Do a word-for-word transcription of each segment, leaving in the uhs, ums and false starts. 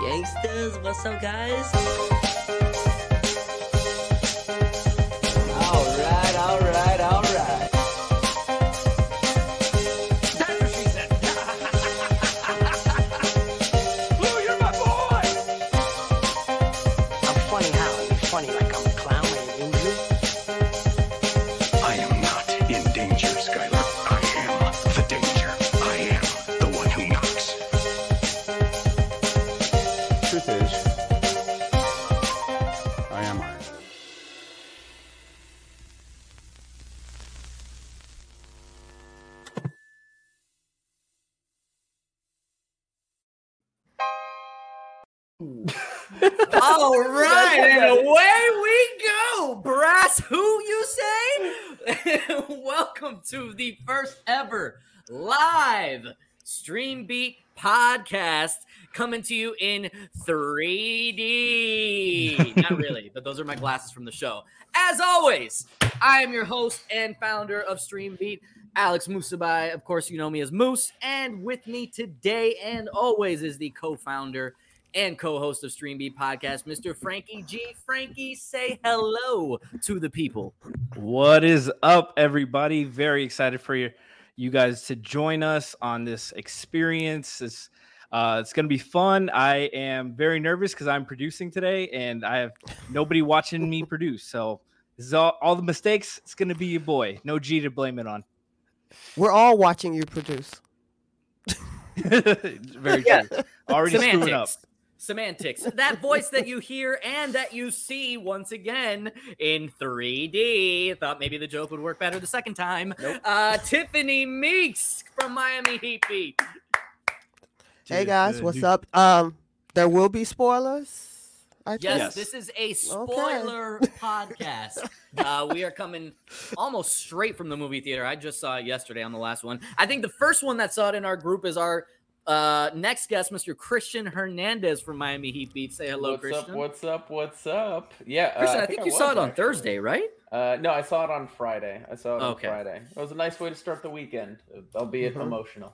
Gangsters, what's up, guys? All right, all right, all right. Time for season. Blue, you're my boy. I'm funny how? I'm funny like I'm a clown and an injury. I am not in danger, Skylar. I am the danger. I am the one who knocks. Truth is, I am Iron. All right, and away we go. Brass, who you say? Welcome to the first ever live Streambeat podcast coming to you in three D. Not really, but those are my glasses from the show. As always, I am your host and founder of Streambeat, Alex Musabai. Of course, you know me as Moose. And with me today and always is the co-founder and co-host of Streambeat Podcast, Mister Frankie G. Frankie, say hello to the people. What is up, everybody? Very excited for you, you guys to join us on this experience. It's, uh, it's going to be fun. I am very nervous because I'm producing today, and I have nobody watching me produce. So this is all, all the mistakes. It's going to be your boy. No G to blame it on. We're all watching you produce. Very yeah. true. Already screwed up. Semantics. That voice that you hear and that you see once again in three D. I thought maybe the joke would work better the second time. Nope. Uh, Tiffany Meeks from Miami Heat Beat. Hey guys, what's up? Um, there will be spoilers. I yes, this is a spoiler okay. podcast. Uh, we are coming almost straight from the movie theater. I just saw it yesterday on the last one. I think the first one that saw it in our group is our Uh, next guest, Mister Christian Hernandez from Miami Heat Beat. Say hello, what's Christian. What's up? What's up? What's up? Yeah, uh, Christian. I, I think, think you I saw it on actually. Thursday, right? Uh, no, I saw it on Friday. I saw it okay. on Friday. It was a nice way to start the weekend, albeit mm-hmm. emotional.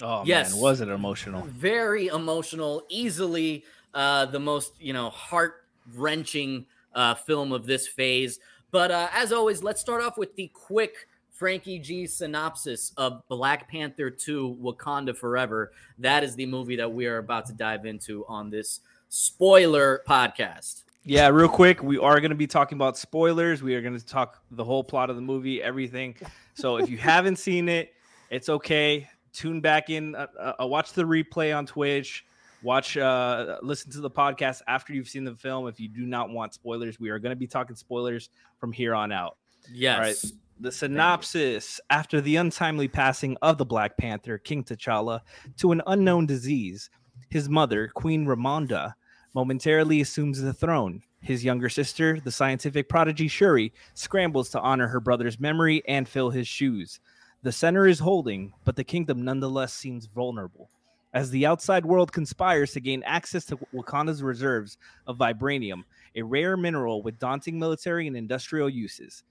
Oh yes. man, was it emotional? Very emotional. Easily, uh, the most you know heart wrenching uh film of this phase. But uh, as always, let's start off with the quick Frankie G synopsis of Black Panther two Wakanda Forever. That is the movie that we are about to dive into on this spoiler podcast. Yeah, real quick, we are going to be talking about spoilers. We are going to talk the whole plot of the movie, everything. So if you haven't seen it, it's okay. Tune back in. Uh, uh, watch the replay on Twitch. Watch, uh, listen to the podcast after you've seen the film. If you do not want spoilers, we are going to be talking spoilers from here on out. Yes. All right. The synopsis: after the untimely passing of the Black Panther, King T'Challa, to an unknown disease, his mother, Queen Ramonda, momentarily assumes the throne. His younger sister, the scientific prodigy Shuri, scrambles to honor her brother's memory and fill his shoes. The center is holding, but the kingdom nonetheless seems vulnerable, as the outside world conspires to gain access to Wakanda's reserves of vibranium, a rare mineral with daunting military and industrial uses.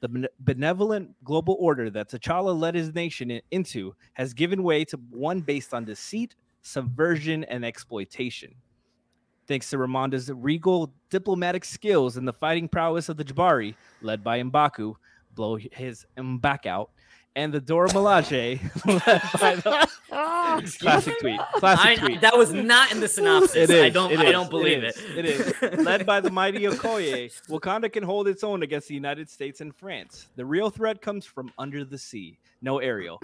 The benevolent global order that T'Challa led his nation into has given way to one based on deceit, subversion, and exploitation. Thanks to Ramonda's regal diplomatic skills and the fighting prowess of the Jabari, led by M'Baku, blow his M'Back out, and the Dora Milaje, led by the... Classic tweet. Classic tweet. I, that was not in the synopsis. It is, I don't. It is, I don't believe it. Is, it. It is led by the mighty Okoye. Wakanda can hold its own against the United States and France. The real threat comes from under the sea. No Ariel,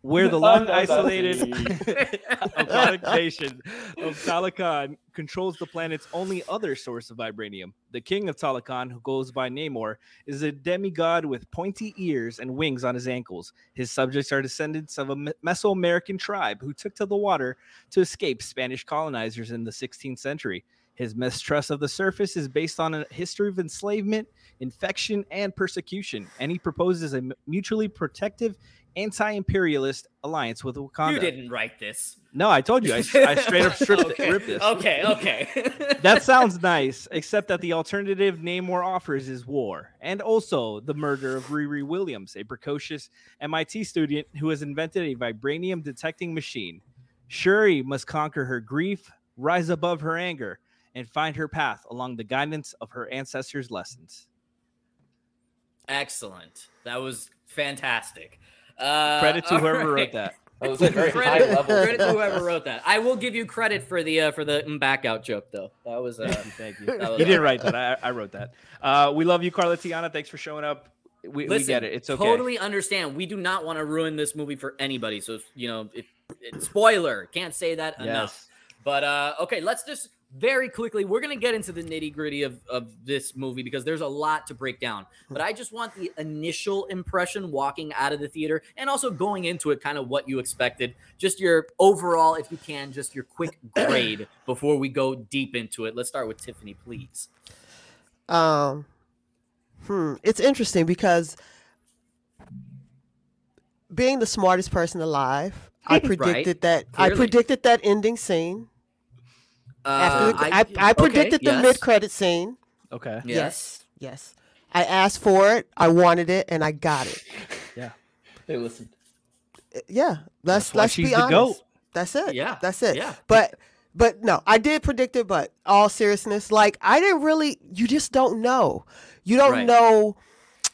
where the long isolated Wakanda nation of Talokan controls the planet's only other source of vibranium. The king of Talokan, who goes by Namor, is a demigod with pointy ears and wings on his ankles. His subjects are descendants of a Mesoamerican tribe who took to the water to escape Spanish colonizers in the sixteenth century. His mistrust of the surface is based on a history of enslavement, infection, and persecution, and he proposes a mutually protective anti-imperialist alliance with Wakanda. You didn't write this. No, I told you. I, I straight up stripped okay. it, ripped this. Okay, okay. That sounds nice, except that the alternative Namor offers is war, and also the murder of Riri Williams, a precocious M I T student who has invented a vibranium-detecting machine. Shuri must conquer her grief, rise above her anger, and find her path along the guidance of her ancestors' lessons. Excellent. That was fantastic. Uh, credit to whoever right. wrote that. That was a very credit, high level. Credit to whoever wrote that. I will give you credit for the uh, for the M'Baku out joke, though. That was. Uh, Thank you. That was you didn't write that. I, I wrote that. Uh, we love you, Carla Tiana. Thanks for showing up. We, Listen, we get it. It's okay. Totally understand. We do not want to ruin this movie for anybody. So you know, it, it, spoiler. Can't say that yes. enough. But uh, okay, let's just very quickly. We're gonna get into the nitty gritty of of this movie because there's a lot to break down. But I just want the initial impression walking out of the theater and also going into it, kind of what you expected. Just your overall, if you can, just your quick grade before we go deep into it. Let's start with Tiffany, please. Um. Hmm. It's interesting because being the smartest person alive, I predicted right? that Clearly. I predicted that ending scene. Uh, After the, I, I, I predicted okay, the yes. mid-credit scene. Okay. Yes. yes. Yes. I asked for it. I wanted it, and I got it. Yeah. Hey, listen. Yeah. Let's That's let's be honest. Goat. That's it. Yeah. That's it. Yeah. But but no, I did predict it. But all seriousness, like I didn't really. You just don't know. You don't right. know,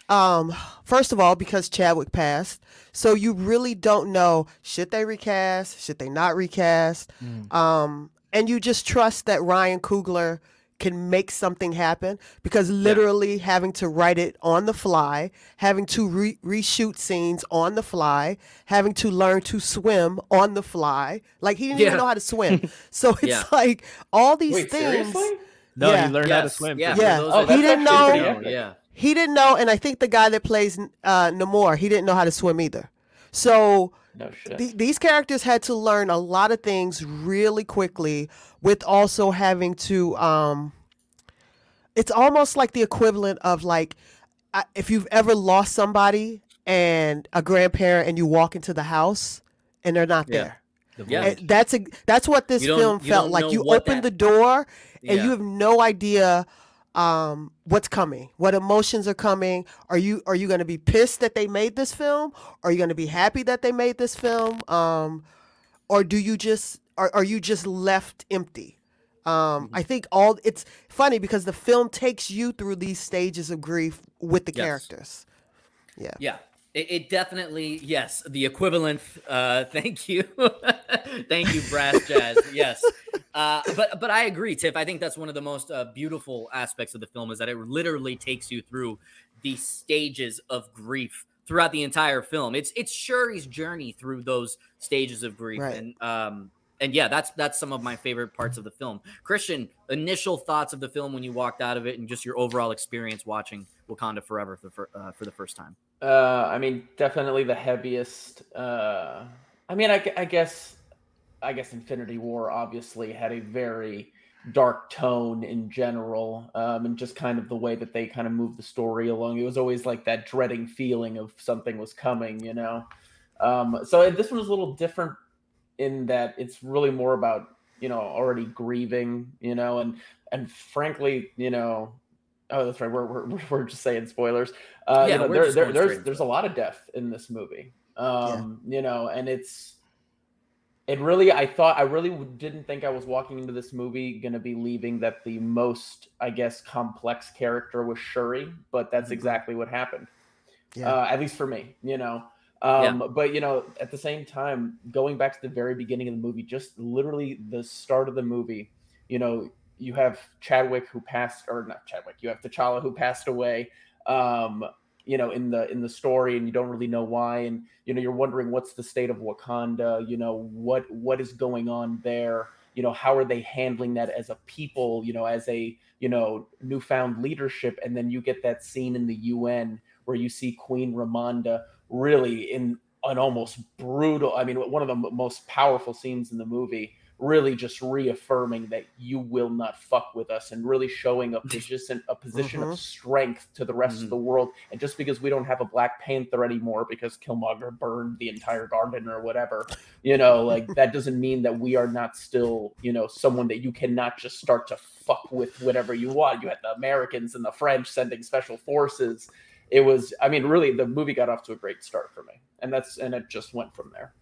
um, first of all, because Chadwick passed. So you really don't know, should they recast? Should they not recast? Mm. Um, and you just trust that Ryan Kugler can make something happen because literally yeah. having to write it on the fly, having to re- reshoot scenes on the fly, having to learn to swim on the fly. Like, he didn't yeah. even know how to swim. So it's yeah. like all these Wait, things. Seriously? No, yeah. he learned yes. how to swim. Yeah, yeah. Oh, he didn't know. Yeah. He didn't know, and I think the guy that plays uh, Namor, he didn't know how to swim either. So no shit. Th- these characters had to learn a lot of things really quickly, with also having to. Um, it's almost like the equivalent of like, I, if you've ever lost somebody and a grandparent, and you walk into the house and they're not yeah. there. Yeah. That's a, that's what this film felt like. You open that, the door and yeah. you have no idea um, what's coming, what emotions are coming. Are you are you going to be pissed that they made this film? Are you going to be happy that they made this film? Um, or do you just are are you just left empty? Um, I think all it's funny because the film takes you through these stages of grief with the yes. characters. Yeah. Yeah. It definitely, yes, the equivalent. Uh, thank you. Thank you, Brass Jazz. Yes. Uh, but but I agree, Tiff. I think that's one of the most uh, beautiful aspects of the film is that it literally takes you through the stages of grief throughout the entire film. It's it's Shuri's journey through those stages of grief. Right. And um, and yeah, that's that's some of my favorite parts of the film. Christian, initial thoughts of the film when you walked out of it and just your overall experience watching Wakanda Forever for, for, uh, for the first time. Uh, I mean, definitely the heaviest. Uh, I mean, I, I guess, I guess Infinity War obviously had a very dark tone in general, um, and just kind of the way that they kind of moved the story along. It was always like that dreading feeling of something was coming, you know. Um, so this one was a little different in that it's really more about, you know, already grieving, you know, and and frankly, you know. Oh, that's right. We're we're we're just saying spoilers. Uh, yeah, you know, there, there, there's there's a lot of death in this movie. Um, yeah. You know, and it's it really. I thought I really didn't think I was walking into this movie gonna be leaving that the most, I guess, complex character was Shuri, but that's mm-hmm. exactly what happened. Yeah. Uh, at least for me, you know. Um, yeah. But you know, at the same time, going back to the very beginning of the movie, just literally the start of the movie, you know. You have Chadwick who passed, or not Chadwick. You have T'Challa who passed away. Um, you know, in the in the story, and you don't really know why. And you know, you're wondering what's the state of Wakanda. You know, what what is going on there? You know, how are they handling that as a people? You know, as a you know newfound leadership. And then you get that scene in the U N where you see Queen Ramonda really in an almost brutal. I mean, one of the most powerful scenes in the movie. really just reaffirming that you will not fuck with us, and really showing a position a position mm-hmm. of strength to the rest mm-hmm. of the world. And just because we don't have a Black Panther anymore because Killmonger burned the entire garden or whatever, you know, like that doesn't mean that we are not still, you know, someone that you cannot just start to fuck with whatever you want. You had the Americans and the French sending special forces. It was, I mean, really, the movie got off to a great start for me, and that's and it just went from there.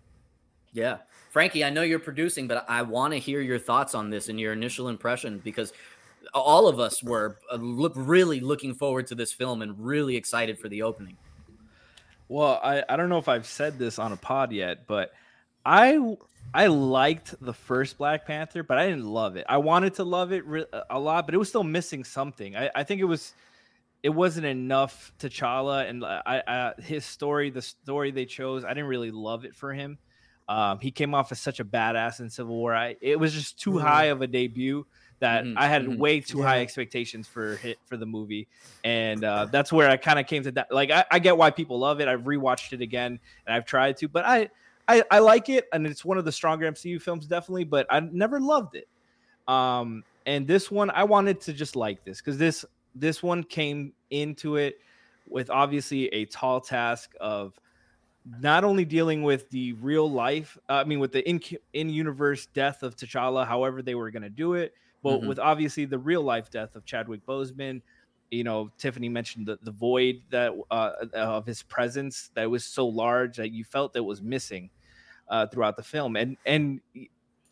Yeah. Frankie, I know you're producing, but I want to hear your thoughts on this and your initial impression, because all of us were really looking forward to this film and really excited for the opening. Well, I, I don't know if I've said this on a pod yet, but I I liked the first Black Panther, but I didn't love it. I wanted to love it re- a lot, but it was still missing something. I, I think it was... It wasn't enough T'Challa, and I, I, his story, the story they chose, I didn't really love it for him. Um, he came off as such a badass in Civil War. I, it was just too mm-hmm. high of a debut that mm-hmm. I had mm-hmm. way too yeah. high expectations for hit for the movie. And uh, that's where I kind of came to that. Like, I, I get why people love it. I've rewatched it again, and I've tried to, but I, I, I like it. And it's one of the stronger M C U films, definitely, but I never loved it. Um, and this one, I wanted to just like this, because this, This one came into it with obviously a tall task of not only dealing with the real life, uh, I mean, with the in, in-universe death of T'Challa, however they were going to do it, but mm-hmm. with obviously the real life death of Chadwick Boseman. You know, Tiffany mentioned the, the void that uh, of his presence that was so large that you felt that was missing uh, throughout the film. And, and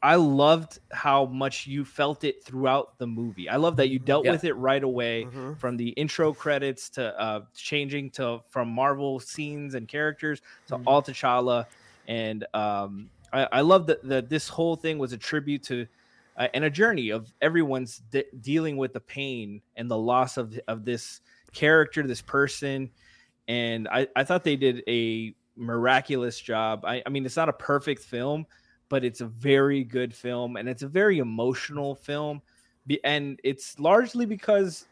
I loved how much you felt it throughout the movie. I love that you dealt yeah. with it right away mm-hmm. from the intro credits to uh, changing to from Marvel scenes and characters to mm-hmm. all T'Challa. And um, I, I love that, that this whole thing was a tribute to uh, and a journey of everyone's de- dealing with the pain and the loss of, of this character, this person. And I, I thought they did a miraculous job. I, I mean, it's not a perfect film, but it's a very good film, and it's a very emotional film. And it's largely because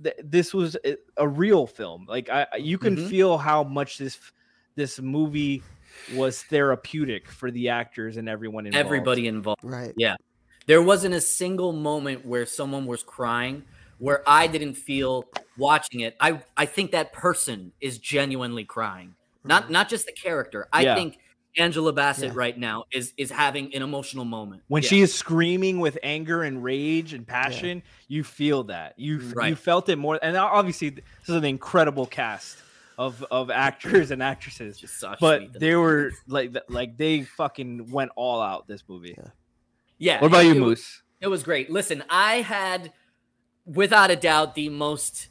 th- this was a, a real film. Like I, you can mm-hmm. feel how much this, this movie was therapeutic for the actors and everyone involved. Everybody involved. Right. Yeah. There wasn't a single moment where someone was crying where I didn't feel watching it. I, I think that person is genuinely crying. Not, not just the character. I yeah. think, Angela Bassett yeah. right now is is having an emotional moment. When yeah. she is screaming with anger and rage and passion, yeah. you feel that. You right. you felt it more. And obviously, this is an incredible cast of, of actors and actresses. Just so but they were like like they fucking went all out this movie. Yeah. yeah what about it, you, Moose? It was great. Listen, I had, without a doubt, the most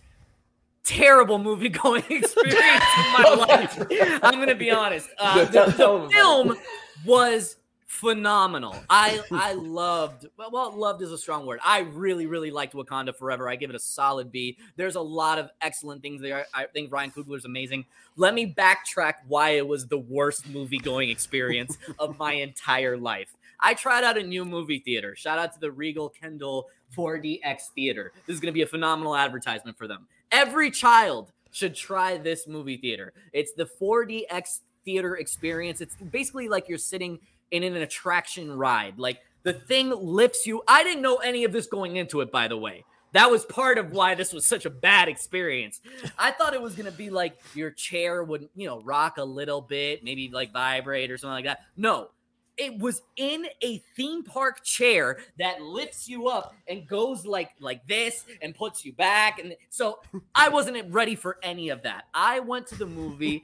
terrible movie going experience in my life. I'm gonna be honest. Uh, the, the film was phenomenal. I I loved. Well, loved is a strong word. I really really liked Wakanda Forever. I give it a solid B. There's a lot of excellent things there. I think Ryan Kugler is amazing. Let me backtrack why it was the worst movie going experience of my entire life. I tried out a new movie theater. Shout out to the Regal Kendall four D X Theater. This is gonna be a phenomenal advertisement for them. Every child should try this movie theater. It's the four D X theater experience. It's basically like you're sitting in an attraction ride. Like the thing lifts you. I didn't know any of this going into it, by the way. That was part of why this was such a bad experience. I thought it was going to be like your chair would, you know, rock a little bit, maybe like vibrate or something like that. No. It was in a theme park chair that lifts you up and goes like like this and puts you back. And so I wasn't ready for any of that. I went to the movie,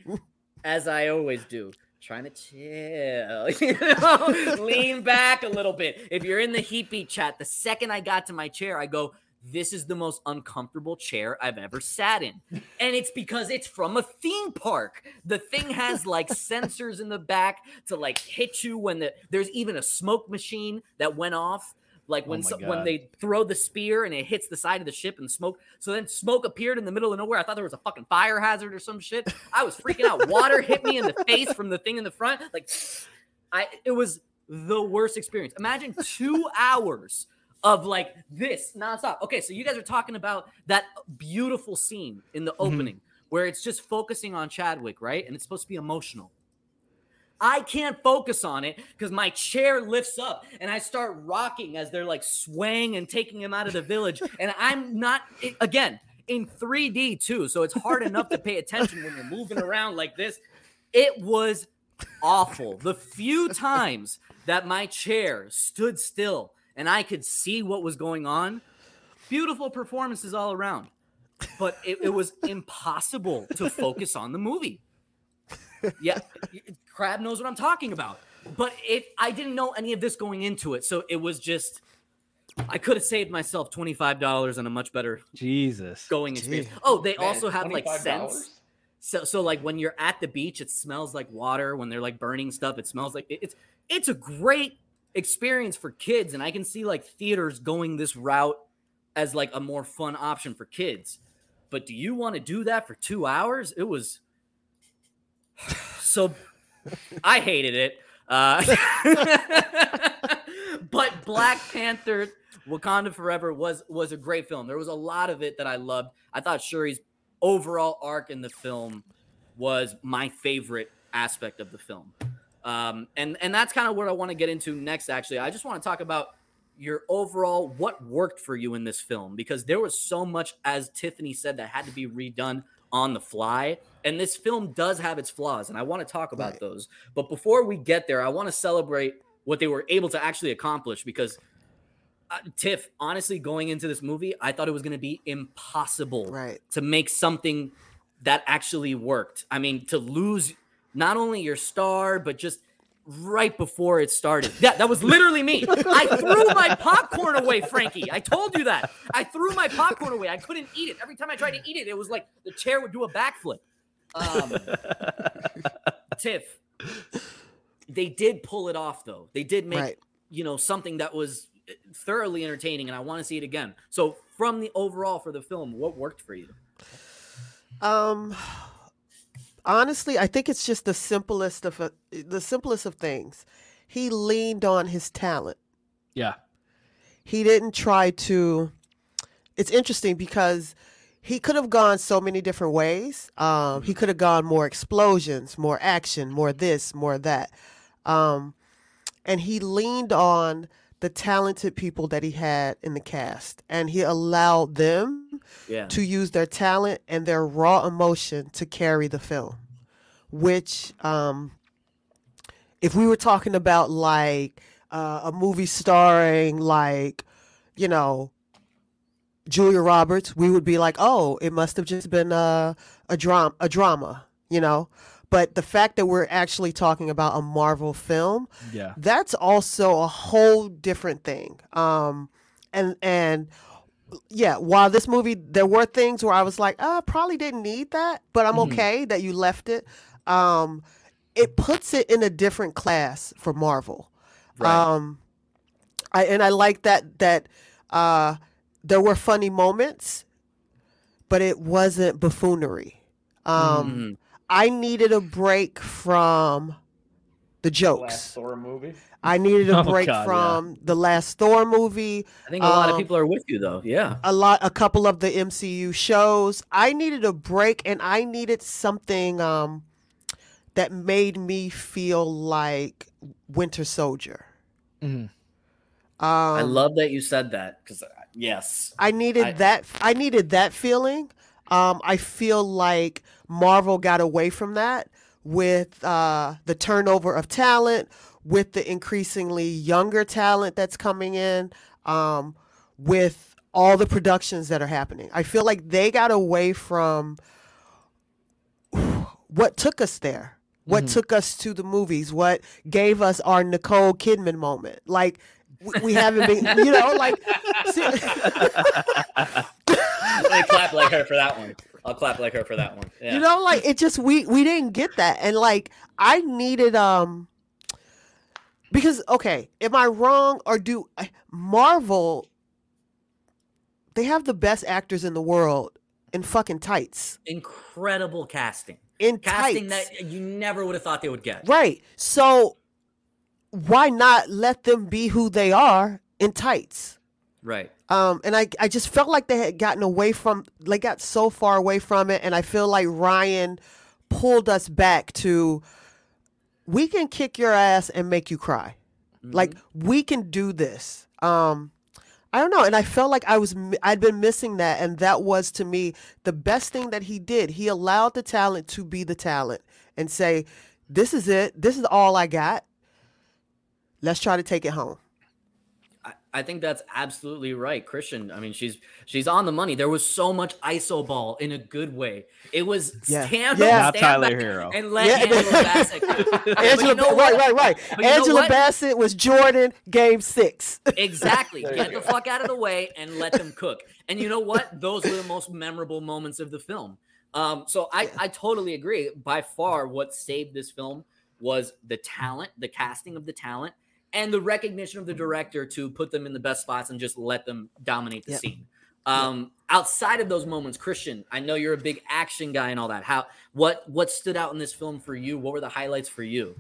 as I always do, trying to chill, you know, lean back a little bit. If you're in the Heat Beat chat, the second I got to my chair, I go, this is the most uncomfortable chair I've ever sat in. And it's because it's from a theme park. The thing has like sensors in the back to like hit you when the, there's even a smoke machine that went off. Like when, oh so, when they throw the spear and it hits the side of the ship and smoke. So then smoke appeared in the middle of nowhere. I thought there was a fucking fire hazard or some shit. I was freaking out. Water hit me in the face from the thing in the front. Like I, it was the worst experience. Imagine two hours of like this nonstop. Okay, so you guys are talking about that beautiful scene in the opening mm-hmm. where it's just focusing on Chadwick, right? And it's supposed to be emotional. I can't focus on it because my chair lifts up and I start rocking as they're like swaying and taking him out of the village. And I'm not, again, in three D too. So it's hard enough to pay attention when you're moving around like this. It was awful. The few times that my chair stood still and I could see what was going on, beautiful performances all around. But it, it was impossible to focus on the movie. Yeah, Crab knows what I'm talking about. But if I didn't know any of this going into it, so it was just, I could have saved myself twenty-five dollars on a much better Jesus going experience. Jeez. Oh, they Man, also have twenty-five dollars? Like scents. So, so like when you're at the beach, it smells like water. When they're like burning stuff, it smells like it, it's. It's a great experience for kids, and I can see like theaters going this route as like a more fun option for kids. But do you want to do that for two hours? It was. So I hated it. Uh, but Black Panther Wakanda Forever was was a great film. There was a lot of it that I loved. I thought Shuri's overall arc in the film was my favorite aspect of the film. Um, and, and that's kind of what I want to get into next, actually. I just want to talk about your overall, what worked for you in this film? Because there was so much, as Tiffany said, that had to be redone on the fly. And this film does have its flaws, and I want to talk about right. those. But before we get there, I want to celebrate what they were able to actually accomplish. Because, uh, Tiff, honestly, going into this movie, I thought it was going to be impossible right. to make something that actually worked. I mean, to lose not only your star, but just right before it started. Yeah, that was literally me. I threw my popcorn away, Frankie. I told you that. I threw my popcorn away. I couldn't eat it. Every time I tried to eat it, it was like the chair would do a backflip. Um, Tiff, they did pull it off, though. They did make, right. you know, something that was thoroughly entertaining, and I want to see it again. So from the overall for the film, what worked for you? Um... Honestly, I think it's just the simplest of uh, the simplest of things. He leaned on his talent. Yeah. He didn't try to. It's interesting because he could have gone so many different ways. Um, he could have gone more explosions, more action, more this, more that. Um, and he leaned on the talented people that he had in the cast, and he allowed them yeah. to use their talent and their raw emotion to carry the film, which um, if we were talking about like uh, a movie starring like, you know, Julia Roberts, we would be like, oh, it must have just been a, a drama, a drama, you know? But the fact that we're actually talking about a Marvel film, yeah. that's also a whole different thing. Um, and and yeah, while this movie, there were things where I was like, oh, I probably didn't need that, but I'm mm-hmm. okay that you left it. Um, it puts it in a different class for Marvel. Right. Um, I and I like that that uh, there were funny moments, but it wasn't buffoonery. Um, mm-hmm. I needed a break from the jokes. The last Thor movie? I needed a break oh, God, from yeah. the last Thor movie. I think a um, lot of people are with you, though. Yeah. A lot, a couple of the M C U shows. I needed a break, and I needed something um, that made me feel like Winter Soldier. Mm-hmm. Um, I love that you said that, because, uh, yes. I needed I, that. I needed that feeling. Um, I feel like Marvel got away from that with uh, the turnover of talent, with the increasingly younger talent that's coming in, um, with all the productions that are happening. I feel like they got away from what took us there, what mm-hmm. took us to the movies, what gave us our Nicole Kidman moment. Like, we haven't been, you know, like. Let me clap like her for that one. I'll clap like her for that one. Yeah. You know, like it just we we didn't get that, and like I needed um because okay, am I wrong or do Marvel? They have the best actors in the world in fucking tights. Incredible casting. In casting tights. That you never would have thought they would get. Right. So why not let them be who they are in tights? Right. Um, and I, I just felt like they had gotten away from, they got so far away from it. And I feel like Ryan pulled us back to we can kick your ass and make you cry. Mm-hmm. Like, we can do this. Um, I don't know. And I felt like I was, I'd been missing that. And that was, to me, the best thing that he did. He allowed the talent to be the talent and say, this is it. This is all I got. Let's try to take it home. I, I think that's absolutely right, Christian. I mean, she's she's on the money. There was so much I S O ball in a good way. It was yeah. stand, yeah. stand Tyler back Hero. And let yeah. Angela Bassett go. Angela, you know right, right, right. But Angela Bassett was Jordan game six. Exactly. Get the fuck out of the way and let them cook. And you know what? Those were the most memorable moments of the film. Um, so I, yeah. I totally agree. By far, what saved this film was the talent, the casting of the talent, and the recognition of the director to put them in the best spots and just let them dominate the yep. scene. Um, yep. Outside of those moments, Christian, I know you're a big action guy and all that. How what what stood out in this film for you? What were the highlights for you?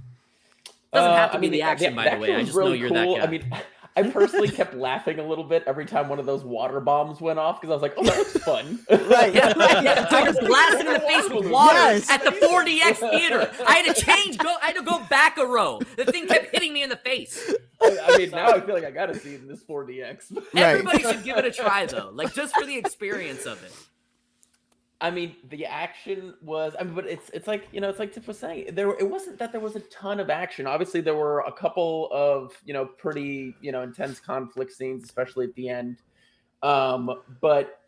It doesn't uh, have to I be mean, the action, the, by the, the way. I just really know you're cool. that guy. I mean, I personally kept laughing a little bit every time one of those water bombs went off because I was like, "Oh, that looks fun!" Right? Yeah, right, yeah. I was blasted in the face with water yes. at the four D X theater. I had to change. Go. I had to go back a row. The thing kept hitting me in the face. I mean, now I feel like I gotta see it in this four D X. Right. Everybody should give it a try, though, like just for the experience of it. I mean, the action was. I mean, but it's it's like you know, it's like Tiff was saying. There, it wasn't that there was a ton of action. Obviously, there were a couple of you know pretty you know intense conflict scenes, especially at the end. Um, but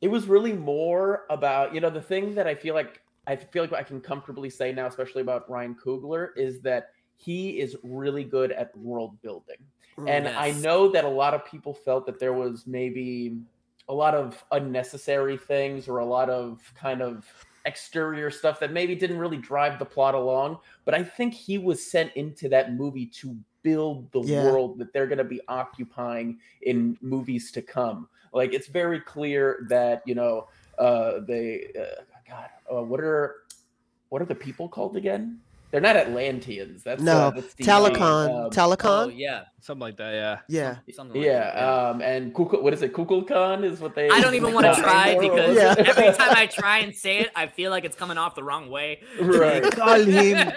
it was really more about you know the thing that I feel like I feel like I can comfortably say now, especially about Ryan Coogler, is that he is really good at world building. Mm, and yes. I know that a lot of people felt that there was maybe a lot of unnecessary things or a lot of kind of exterior stuff that maybe didn't really drive the plot along. But I think he was sent into that movie to build the yeah. world that they're going to be occupying in movies to come. Like, it's very clear that, you know, uh, they, uh, God, uh, what are, what are the people called again? They're not Atlanteans. That's no uh, that's the, Talokan. Um, Talokan. Oh, yeah, something like that. Yeah. Yeah. Something like yeah. That, yeah. Um, and Kukul, what is it? Kukulkan is what they. I don't even want to try because yeah. every time I try and say it, I feel like it's coming off the wrong way. Right. They call him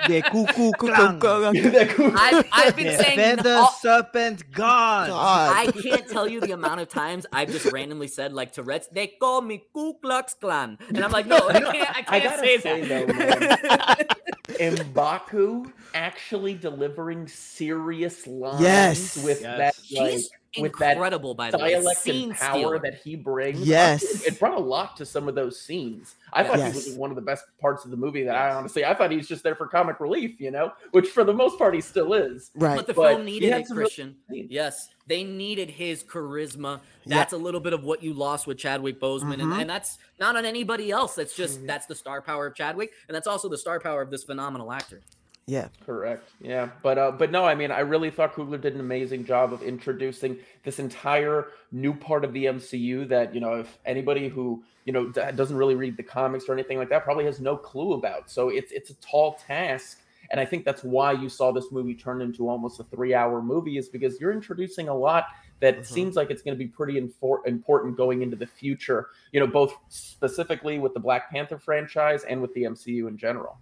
the Kukulkan. I've, I've been yeah. saying the all... serpent god. god. I can't tell you the amount of times I've just randomly said like Tourette's. They call me Ku Klux Klan, and I'm like, no, I can't. I can't I say, say that. that M'Baku actually delivering serious lines yes. with yes. that, like, she's with incredible, that by the dialect way. And power stealer. That he brings. Yes, it brought a lot to some of those scenes. I yes. thought he was one of the best parts of the movie. That yes. I honestly, I thought he was just there for comic relief, you know, which for the most part he still is. Right, but the but film needed it, Christian. Really- yes, they needed his charisma. That's yep. a little bit of what you lost with Chadwick Boseman, mm-hmm. and, and that's not on anybody else. That's just mm-hmm. that's the star power of Chadwick, and that's also the star power of this phenomenal actor. Yeah, correct. Yeah, but uh, but no, I mean, I really thought Coogler did an amazing job of introducing this entire new part of the M C U that, you know, if anybody who, you know, d- doesn't really read the comics or anything like that probably has no clue about. So it's it's a tall task. And I think that's why you saw this movie turn into almost a three hour movie, is because you're introducing a lot that mm-hmm. seems like it's going to be pretty infor- important going into the future, you know, both specifically with the Black Panther franchise and with the M C U in general.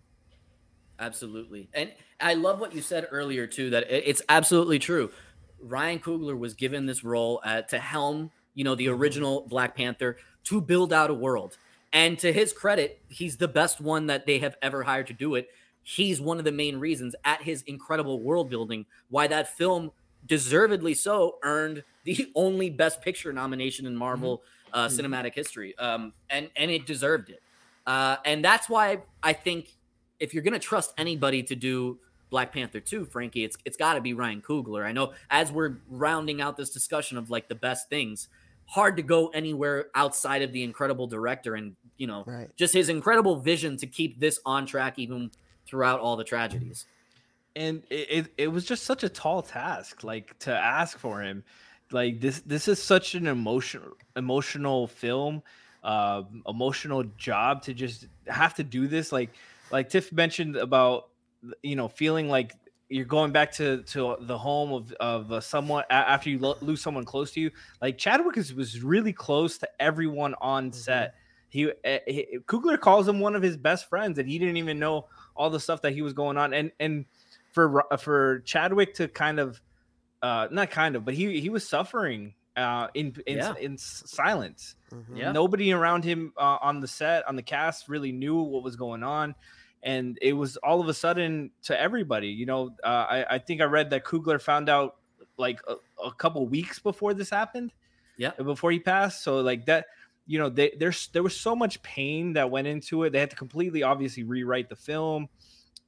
Absolutely. And I love what you said earlier, too, that it's absolutely true. Ryan Coogler was given this role uh, to helm, you know, the original Black Panther, to build out a world. And to his credit, he's the best one that they have ever hired to do it. He's one of the main reasons, at his incredible world building, why that film, deservedly so, earned the only Best Picture nomination in Marvel mm-hmm. uh, cinematic history. Um, and, and it deserved it. Uh, and that's why I think, if you're going to trust anybody to do Black Panther two, Frankie, it's it's got to be Ryan Coogler. I know as we're rounding out this discussion of like the best things, hard to go anywhere outside of the incredible director and, you know, right. just his incredible vision to keep this on track even throughout all the tragedies. And it, it, it was just such a tall task, like, to ask for him. Like, this this is such an emotion, emotional film, uh, emotional job to just have to do this, like, Like Tiff mentioned about, you know, feeling like you're going back to, to the home of, of uh, someone after you lo- lose someone close to you. Like Chadwick is, was really close to everyone on mm-hmm. set. He, uh, he Coogler calls him one of his best friends, and he didn't even know all the stuff that he was going on. And and for for Chadwick to kind of uh, not kind of, but he he was suffering uh, in in, yeah. in silence. Mm-hmm. Yeah. Nobody around him uh, on the set, on the cast, really knew what was going on. And it was all of a sudden to everybody, you know, uh, I, I think I read that Kugler found out like a, a couple weeks before this happened. Yeah. Before he passed. So like that, you know, they, there's, there was so much pain that went into it. They had to completely obviously rewrite the film.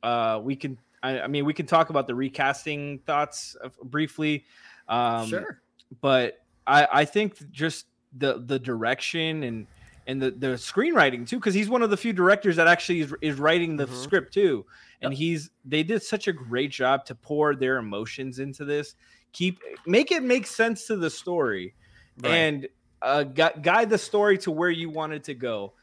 Uh, we can, I, I mean, we can talk about the recasting thoughts briefly. Um, sure. But I, I think just the, the direction and, And the, the screenwriting too, because he's one of the few directors that actually is, is writing the mm-hmm. script too. And yep. he's they did such a great job to pour their emotions into this, keep make it make sense to the story, right. and uh, gu- guide the story to where you want it to go.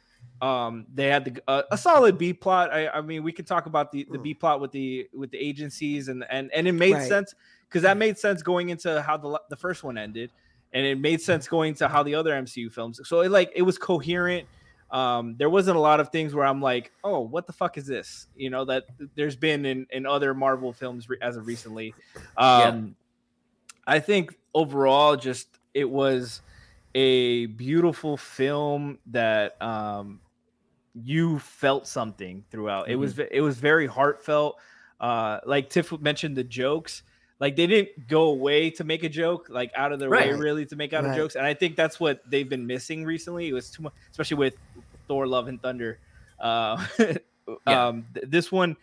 Um, they had the, uh, a solid B plot. I, I mean, we could talk about the, the mm. B plot with the with the agencies, and and, and it made right. sense because that right. made sense going into how the the first one ended. And it made sense going to how the other M C U films. So it like it was coherent. Um, there wasn't a lot of things where I'm like, oh, what the fuck is this? You know, that there's been in, in other Marvel films re- as of recently. Um, yeah. I think overall, just it was a beautiful film that um, you felt something throughout. Mm-hmm. It was it was very heartfelt. Uh, like Tiff mentioned, the jokes. Like, they didn't go away to make a joke, like, out of their right. way, really, to make out right. of jokes. And I think that's what they've been missing recently. It was too much, especially with Thor, Love and Thunder. Uh, yeah. um, th- this one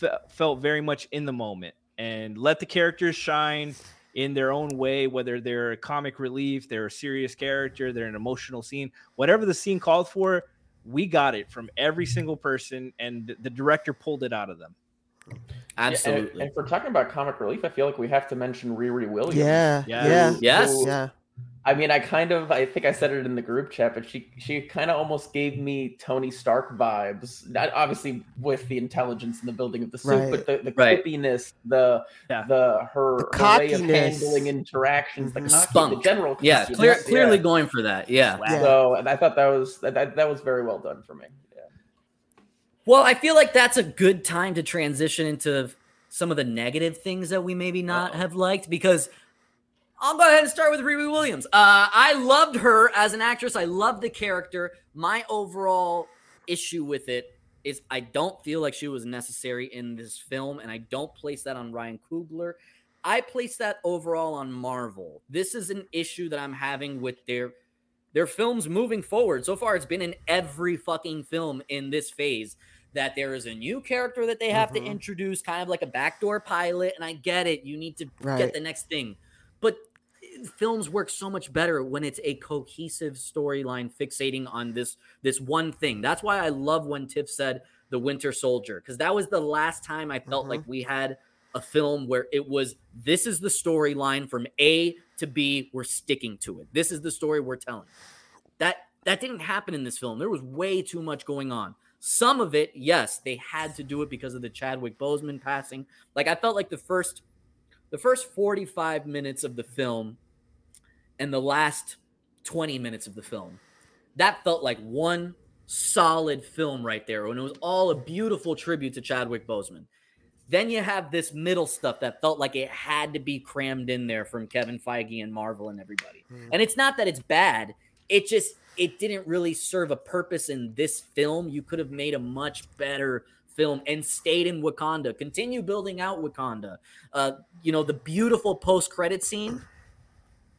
f- felt very much in the moment and let the characters shine in their own way, whether they're a comic relief, they're a serious character, they're an emotional scene. Whatever the scene called for, we got it from every single person, and th- the director pulled it out of them. Absolutely. Yeah, and, and if we're talking about comic relief, I feel like we have to mention Riri Williams. Yeah. Yeah. yeah. Who, yes. Who, yeah. I mean, I kind of, I think I said it in the group chat, but she, she kind of almost gave me Tony Stark vibes. Not obviously with the intelligence and the building of the suit, right. but the, the right. quippiness, the, yeah. the, her, the her way of handling interactions, the, cocky, spunk. the general. Yeah. Clear, yeah. Clearly going for that. Yeah. Wow. yeah. So and I thought that was, that, that was very well done for me. Well, I feel like that's a good time to transition into some of the negative things that we maybe not Uh-oh. have liked, because I'll go ahead and start with Riri Williams. Uh, I loved her as an actress. I loved the character. My overall issue with it is I don't feel like she was necessary in this film, and I don't place that on Ryan Kugler. I place that overall on Marvel. This is an issue that I'm having with their their films moving forward. So far, it's been in every fucking film in this phase that there is a new character that they have mm-hmm. to introduce, kind of like a backdoor pilot. And I get it. You need to right. get the next thing. But films work so much better when it's a cohesive storyline fixating on this, this one thing. That's why I love when Tiff said The Winter Soldier, because that was the last time I felt mm-hmm. like we had a film where it was, this is the storyline from A to B, we're sticking to it. This is the story we're telling. That that didn't happen in this film. There was way too much going on. Some of it, yes, they had to do it because of the Chadwick Boseman passing. Like, I felt like the first the first forty-five minutes of the film and the last twenty minutes of the film, that felt like one solid film right there. And it was all a beautiful tribute to Chadwick Boseman. Then you have this middle stuff that felt like it had to be crammed in there from Kevin Feige and Marvel and everybody. Mm. And it's not that it's bad. It just, it didn't really serve a purpose in this film. You could have made a much better film and stayed in Wakanda. Continue building out Wakanda. Uh, you know, the beautiful post-credit scene.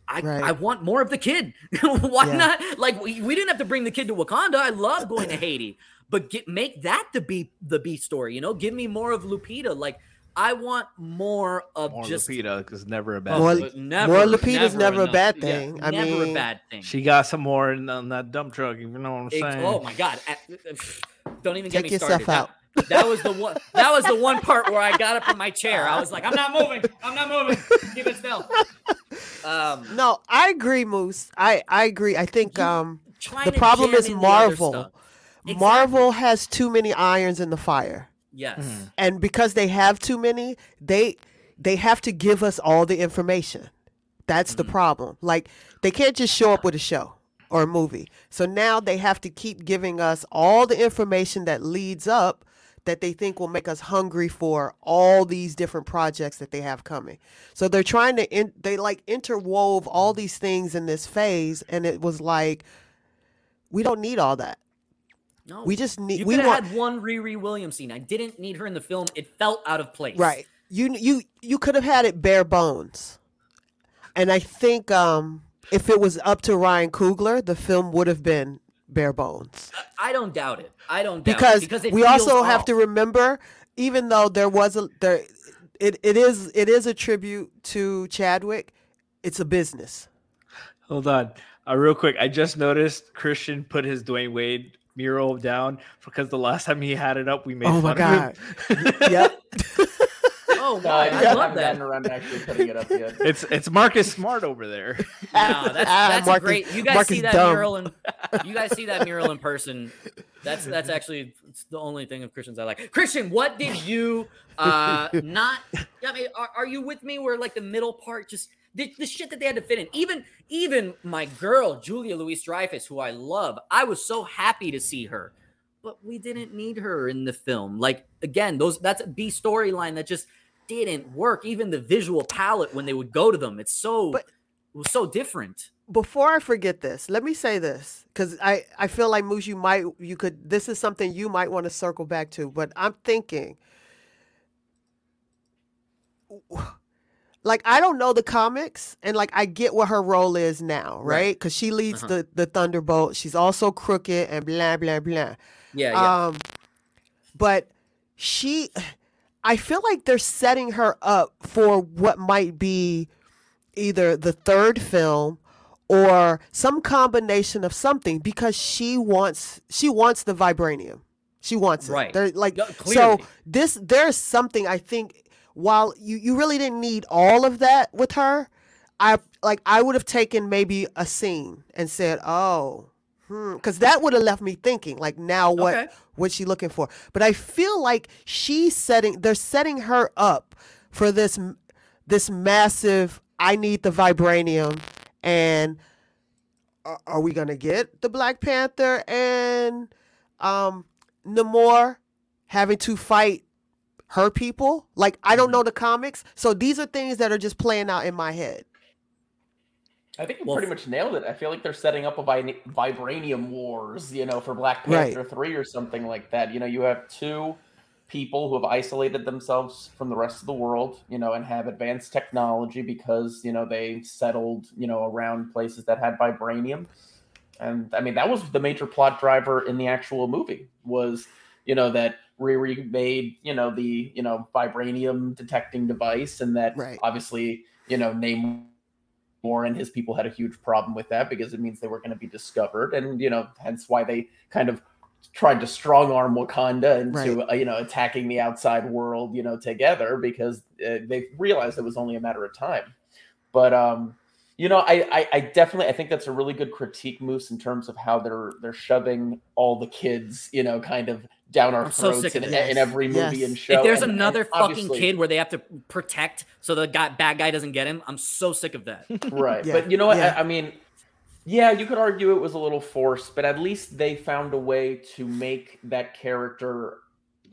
I, right. I want more of the kid. Why yeah. not? Like, we, we didn't have to bring the kid to Wakanda. I love going to Haiti. But get, make that the B the B story, you know. Give me more of Lupita. Like, I want more of more just Lupita, because never a bad more, thing. Never, more Lupita's never, never a bad thing. Yeah, I never mean, a bad thing. She got some more in, on that dump truck. You know what I'm saying? It, oh my god! I, don't even Take get me started. Yourself out. That, that was the one. That was the one part where I got up from my chair. I was like, I'm not moving. I'm not moving. Keep it still. Um, no, I agree, Moose. I I agree. I think um, the problem is Marvel. Exactly. Marvel has too many irons in the fire. Yes. Mm. And because they have too many, they they have to give us all the information. That's mm. the problem. Like, they can't just show up with a show or a movie. So now they have to keep giving us all the information that leads up that they think will make us hungry for all these different projects that they have coming. So they're trying to, in, they like interwove all these things in this phase. And it was like, we don't need all that. No, we just need, you we want, had one Riri Williams scene. I didn't need her in the film. It felt out of place. Right. You, you, you could have had it bare bones. And I think um, if it was up to Ryan Kugler, the film would have been bare bones. I don't doubt it. I don't doubt because it. Because it we also off. have to remember, even though there was a there, it, it is it is a tribute to Chadwick. It's a business. Hold on, uh, real quick. I just noticed Christian put his Dwayne Wade mural down because the last time he had it up, we made. Oh fun my of god! Him. Yep. Oh, wow. I, I love haven't that. Gotten around to actually putting it up yet. It's it's Marcus Smart over there. Wow, that's, that's Marcus, great. You guys Marcus see that dumb. mural in you guys see that mural in person. That's that's actually it's the only thing of Christian's I like. Christian, what did you uh, not? I mean, are, are you with me? Where like the middle part, just the, the shit that they had to fit in. Even even my girl Julia Louis-Dreyfus, who I love, I was so happy to see her, but we didn't need her in the film. Like again, those that's a B storyline that just. Didn't work. Even the visual palette when they would go to them, it's so but, it was so different. Before I forget this, let me say this because I I feel like Moose, you might you could this is something you might want to circle back to. But I'm thinking, like I don't know the comics, and like I get what her role is now, right? Because right. she leads uh-huh. the the Thunderbolt. She's also crooked and blah blah blah. Yeah, yeah. Um, but she. I feel like they're setting her up for what might be either the third film or some combination of something because she wants she wants the vibranium. She wants it. Right. They're like no, so this there's something I think while you, you really didn't need all of that with her, I like I would have taken maybe a scene and said, "Oh, because that would have left me thinking, like, now what okay. what's she looking for? But I feel like she's setting, they're setting her up for this, this massive, I need the vibranium. And are, are we going to get the Black Panther and um, Namor having to fight her people? Like, I don't know the comics. So these are things that are just playing out in my head. I think you well, pretty much nailed it. I feel like they're setting up a vi- vibranium wars, you know, for Black Panther right. three or something like that. You know, you have two people who have isolated themselves from the rest of the world, you know, and have advanced technology because, you know, they settled, you know, around places that had vibranium. And I mean, that was the major plot driver in the actual movie was, you know, that Riri made, you know, the, you know, vibranium detecting device and that right. obviously, you know, Namor and his people had a huge problem with that because it means they were going to be discovered, and you know, hence why they kind of tried to strong arm Wakanda into right. uh, you know attacking the outside world, you know, together because uh, they realized it was only a matter of time. But um, you know, I, I I definitely I think that's a really good critique, Moose, in terms of how they're they're shoving all the kids, you know, kind of down our I'm throats so in, in every movie yes. and show. If there's and, another and fucking kid where they have to protect so the guy, bad guy doesn't get him, I'm so sick of that. Right. Yeah. But you know what? Yeah. I, I mean, yeah, you could argue it was a little forced, but at least they found a way to make that character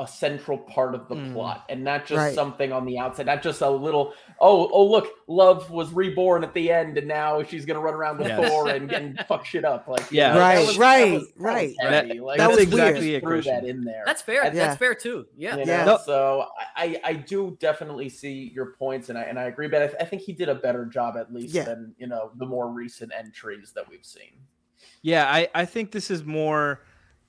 a central part of the mm. plot and not just right. something on the outside, not just a little, oh, oh, look, Love was reborn at the end and now she's going to run around with yes. Thor and, and fuck shit up. Like, yeah, right, that was, right, that was, that right. Was that, like, that was exactly weird. Threw that in there. That's fair. And, yeah. That's fair too. Yeah. You know, yeah. So I, I do definitely see your points and I, and I agree, but I, th- I think he did a better job at least yeah. than, you know, the more recent entries that we've seen. Yeah. I, I think this is more,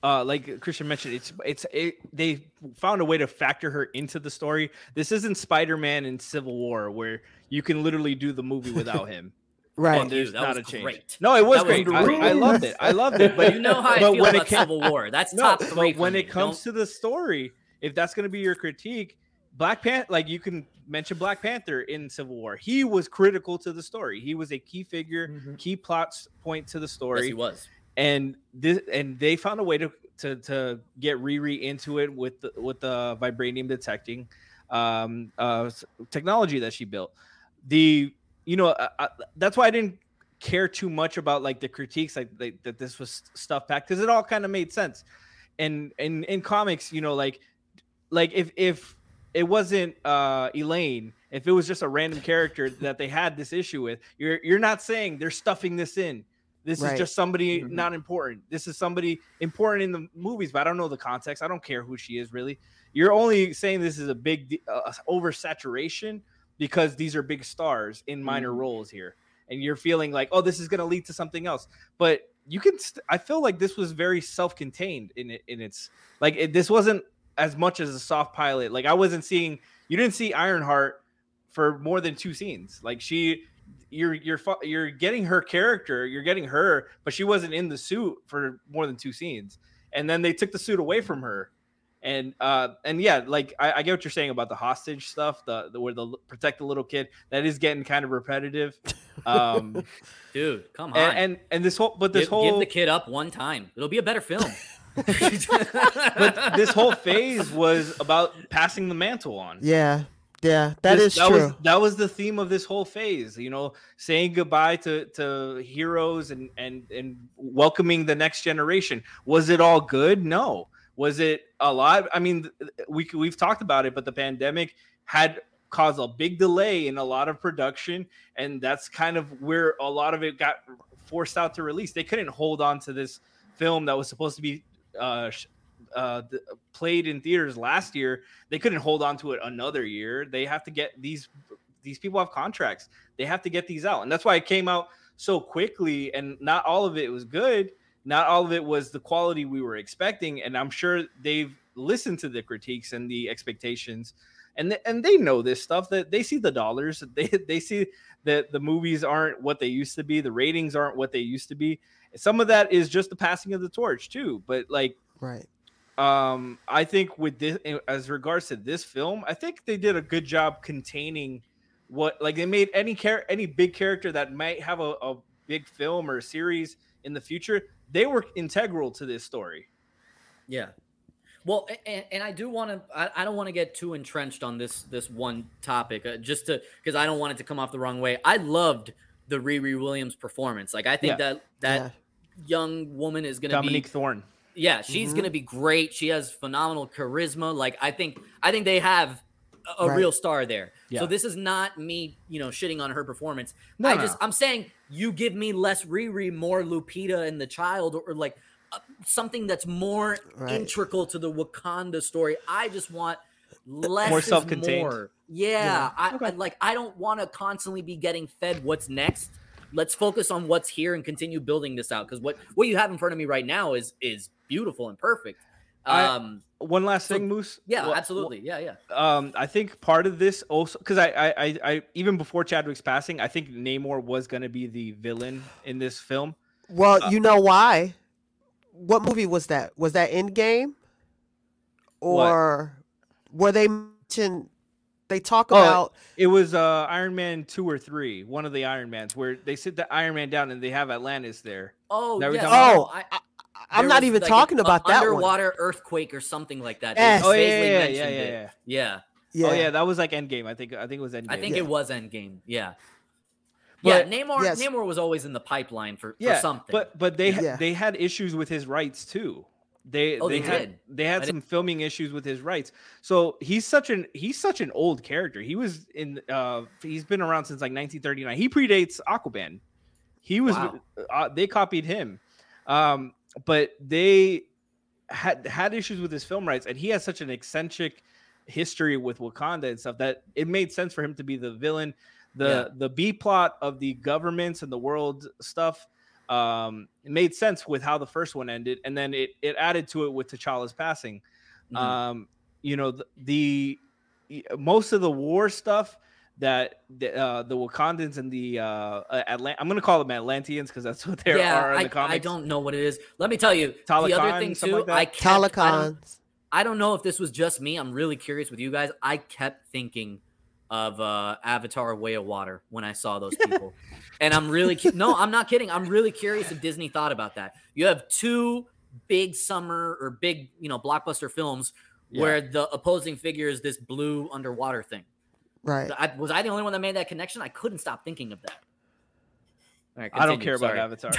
Uh, like Christian mentioned, it's it's it, they found a way to factor her into the story. This isn't Spider-Man in Civil War where you can literally do the movie without him. Right. And there's Dude, not a change. Great. No, it was that great. Was I, I loved it. I loved it. But you know how I feel when about it, Civil War. That's no, top three. But when me. it comes Don't... to the story, if that's going to be your critique, Black Panther, like you can mention Black Panther in Civil War. He was critical to the story. He was a key figure, mm-hmm. key plot point to the story. Yes, he was. And this, and they found a way to, to, to get Riri into it with the, with the vibranium detecting um, uh, technology that she built. The you know I, I, that's why I didn't care too much about like the critiques like they, that this was stuff packed because it all kind of made sense. And in in comics, you know, like like if if it wasn't uh, Elaine, if it was just a random character that they had this issue with, you're you're not saying they're stuffing this in. This right. is just somebody mm-hmm. not important. This is somebody important in the movies, but I don't know the context. I don't care who she is, really. You're only saying this is a big uh, oversaturation because these are big stars in minor mm. roles here. And you're feeling like, oh, this is going to lead to something else. But you can, st- I feel like this was very self-contained in it, in its, like, it, this wasn't as much as a soft pilot. Like, I wasn't seeing, you didn't see Ironheart for more than two scenes. Like, she, You're you're you're getting her character, you're getting her, but she wasn't in the suit for more than two scenes, and then they took the suit away from her, and uh and yeah, like I, I get what you're saying about the hostage stuff, the, the where the protect the little kid, that is getting kind of repetitive, um, dude. Come on, and, and and this whole but this give, whole give the kid up one time, it'll be a better film. But this whole phase was about passing the mantle on. Yeah. Yeah, that this, is that true. Was, that was the theme of this whole phase, you know, saying goodbye to, to heroes and, and, and welcoming the next generation. Was it all good? No. Was it a lot? I mean, we, we've talked about it, but the pandemic had caused a big delay in a lot of production, and that's kind of where a lot of it got forced out to release. They couldn't hold on to this film that was supposed to be uh, – uh the, played in theaters last year. They couldn't hold on to it another year. They have to get these these people have contracts, they have to get these out, and that's why it came out so quickly, and not all of it was good, not all of it was the quality we were expecting, and I'm sure they've listened to the critiques and the expectations, and th- and they know this stuff, that they see the dollars, they they see that the movies aren't what they used to be, the ratings aren't what they used to be. Some of that is just the passing of the torch too, but like right Um, I think with this, as regards to this film, I think they did a good job containing what, like, they made any char- any big character that might have a, a big film or a series in the future, they were integral to this story. Yeah. Well, and, and I do want to, I, I don't want to get too entrenched on this, this one topic, uh, just to, because I don't want it to come off the wrong way. I loved the Riri Williams performance. Like, I think yeah. that, that yeah. young woman is going to be Dominique Thorne. Yeah, she's mm-hmm. gonna be great. She has phenomenal charisma. Like, I think, I think they have a, a right. real star there. Yeah. So this is not me, you know, shitting on her performance. No, I no. just, I'm saying, you give me less Riri, more Lupita and the child, or like uh, something that's more right. integral to the Wakanda story. I just want less, more self-contained. More. Yeah, yeah. I, okay. I like. I don't want to constantly be getting fed what's next. Let's focus on what's here and continue building this out, because what, what you have in front of me right now is is beautiful and perfect. Um, I, one last so, thing, Moose. Yeah, well, absolutely. Well, yeah, yeah. Um, I think part of this also, because I, I, I, I, even before Chadwick's passing, I think Namor was going to be the villain in this film. Well, uh, you know why? What movie was that? Was that Endgame? Or what? Were they mentioned? They talk about oh, it was uh, Iron Man two or three, one of the Iron Mans, where they sit the Iron Man down and they have Atlantis there. Oh, yes. Oh, I, I, I'm not even like talking a, about a that underwater one. Earthquake or something like that. Yes. Oh yeah, yeah, yeah, yeah, yeah. yeah, yeah. Oh yeah, that was like Endgame. I think I think it was Endgame. I think yeah. it was Endgame. Yeah, but, yeah. Namor yes. Namor was always in the pipeline for, yeah, for something. But but they yeah. they had issues with his rights too. They oh, they, they had did. they had I some did. filming issues with his rights. So he's such an he's such an old character. He was in uh he's been around since like nineteen thirty-nine. He predates Aquaman. He was wow. uh, they copied him, um, but they had had issues with his film rights, and he has such an eccentric history with Wakanda and stuff that it made sense for him to be the villain. The yeah. the B plot of the governments and the world stuff. Um, it made sense with how the first one ended, and then it, it added to it with T'Challa's passing. Mm-hmm. Um, you know, the, the most of the war stuff that the, uh, the Wakandans and the uh, Atlant- I'm going to call them Atlanteans because that's what they yeah, are in I, the comics. I don't know what it is. Let me tell you, Talokan, the other thing too, like I kept, I, don't, I don't know if this was just me. I'm really curious with you guys. I kept thinking of uh, Avatar Way of Water when I saw those people. And I'm really, cu- no, I'm not kidding. I'm really curious if Disney thought about that. You have two big summer or big, you know, blockbuster films yeah. where the opposing figure is this blue underwater thing. Right. I, was I the only one that made that connection? I couldn't stop thinking of that. Right, I don't care Sorry. about Avatar.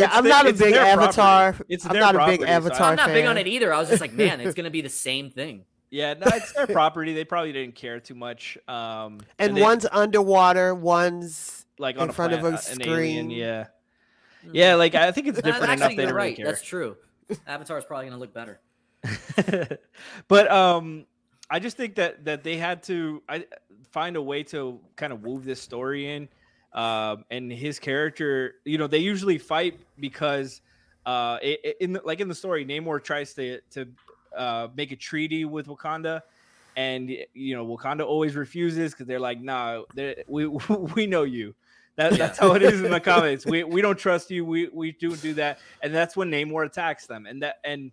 yeah, I'm not a big Avatar. It's I'm not a big Avatar. I'm not big on it either. I was just like, man, it's gonna be the same thing. Yeah, no, it's their property. They probably didn't care too much. Um, and, and they, one's underwater, one's like on in front planet, of a screen. Alien, yeah, yeah. Like I think it's no, different enough. They didn't right. really care. That's true. Avatar is probably gonna look better. But um, I just think that that they had to I, find a way to kind of wove this story in. Um, and his character, you know, they usually fight because, uh, it, it, in the, like in the story, Namor tries to to uh, make a treaty with Wakanda, and you know, Wakanda always refuses because they're like, "Nah, they're, we we know you." That, that's how it is in the comics. We we don't trust you. We we do do that, and that's when Namor attacks them. And that and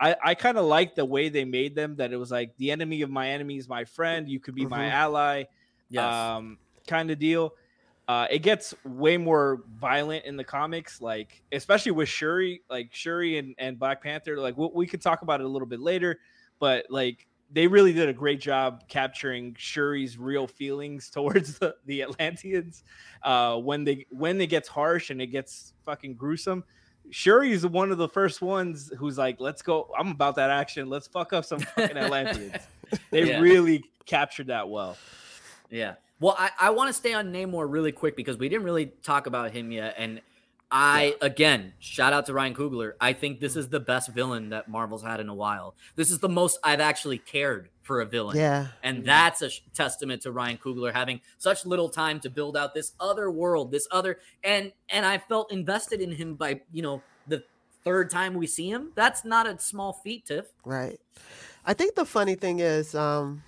I I kind of like the way they made them. That it was like the enemy of my enemy is my friend. You could be mm-hmm. my ally. Yes. Um, kind of deal. Uh, it gets way more violent in the comics, like especially with Shuri, like Shuri and, and Black Panther. Like we, we could talk about it a little bit later, but like they really did a great job capturing Shuri's real feelings towards the, the Atlanteans. Uh, when they when it gets harsh and it gets fucking gruesome, Shuri is one of the first ones who's like, "Let's go! I'm about that action. Let's fuck up some fucking Atlanteans." They yeah. really captured that well. Yeah. Well, I, I want to stay on Namor really quick because we didn't really talk about him yet. And I, yeah. again, shout out to Ryan Kugler. I think this is the best villain that Marvel's had in a while. This is the most I've actually cared for a villain. Yeah. And that's a testament to Ryan Kugler having such little time to build out this other world, this other. And, and I felt invested in him by, you know, the third time we see him. That's not a small feat, Tiff. Right. I think the funny thing is, um,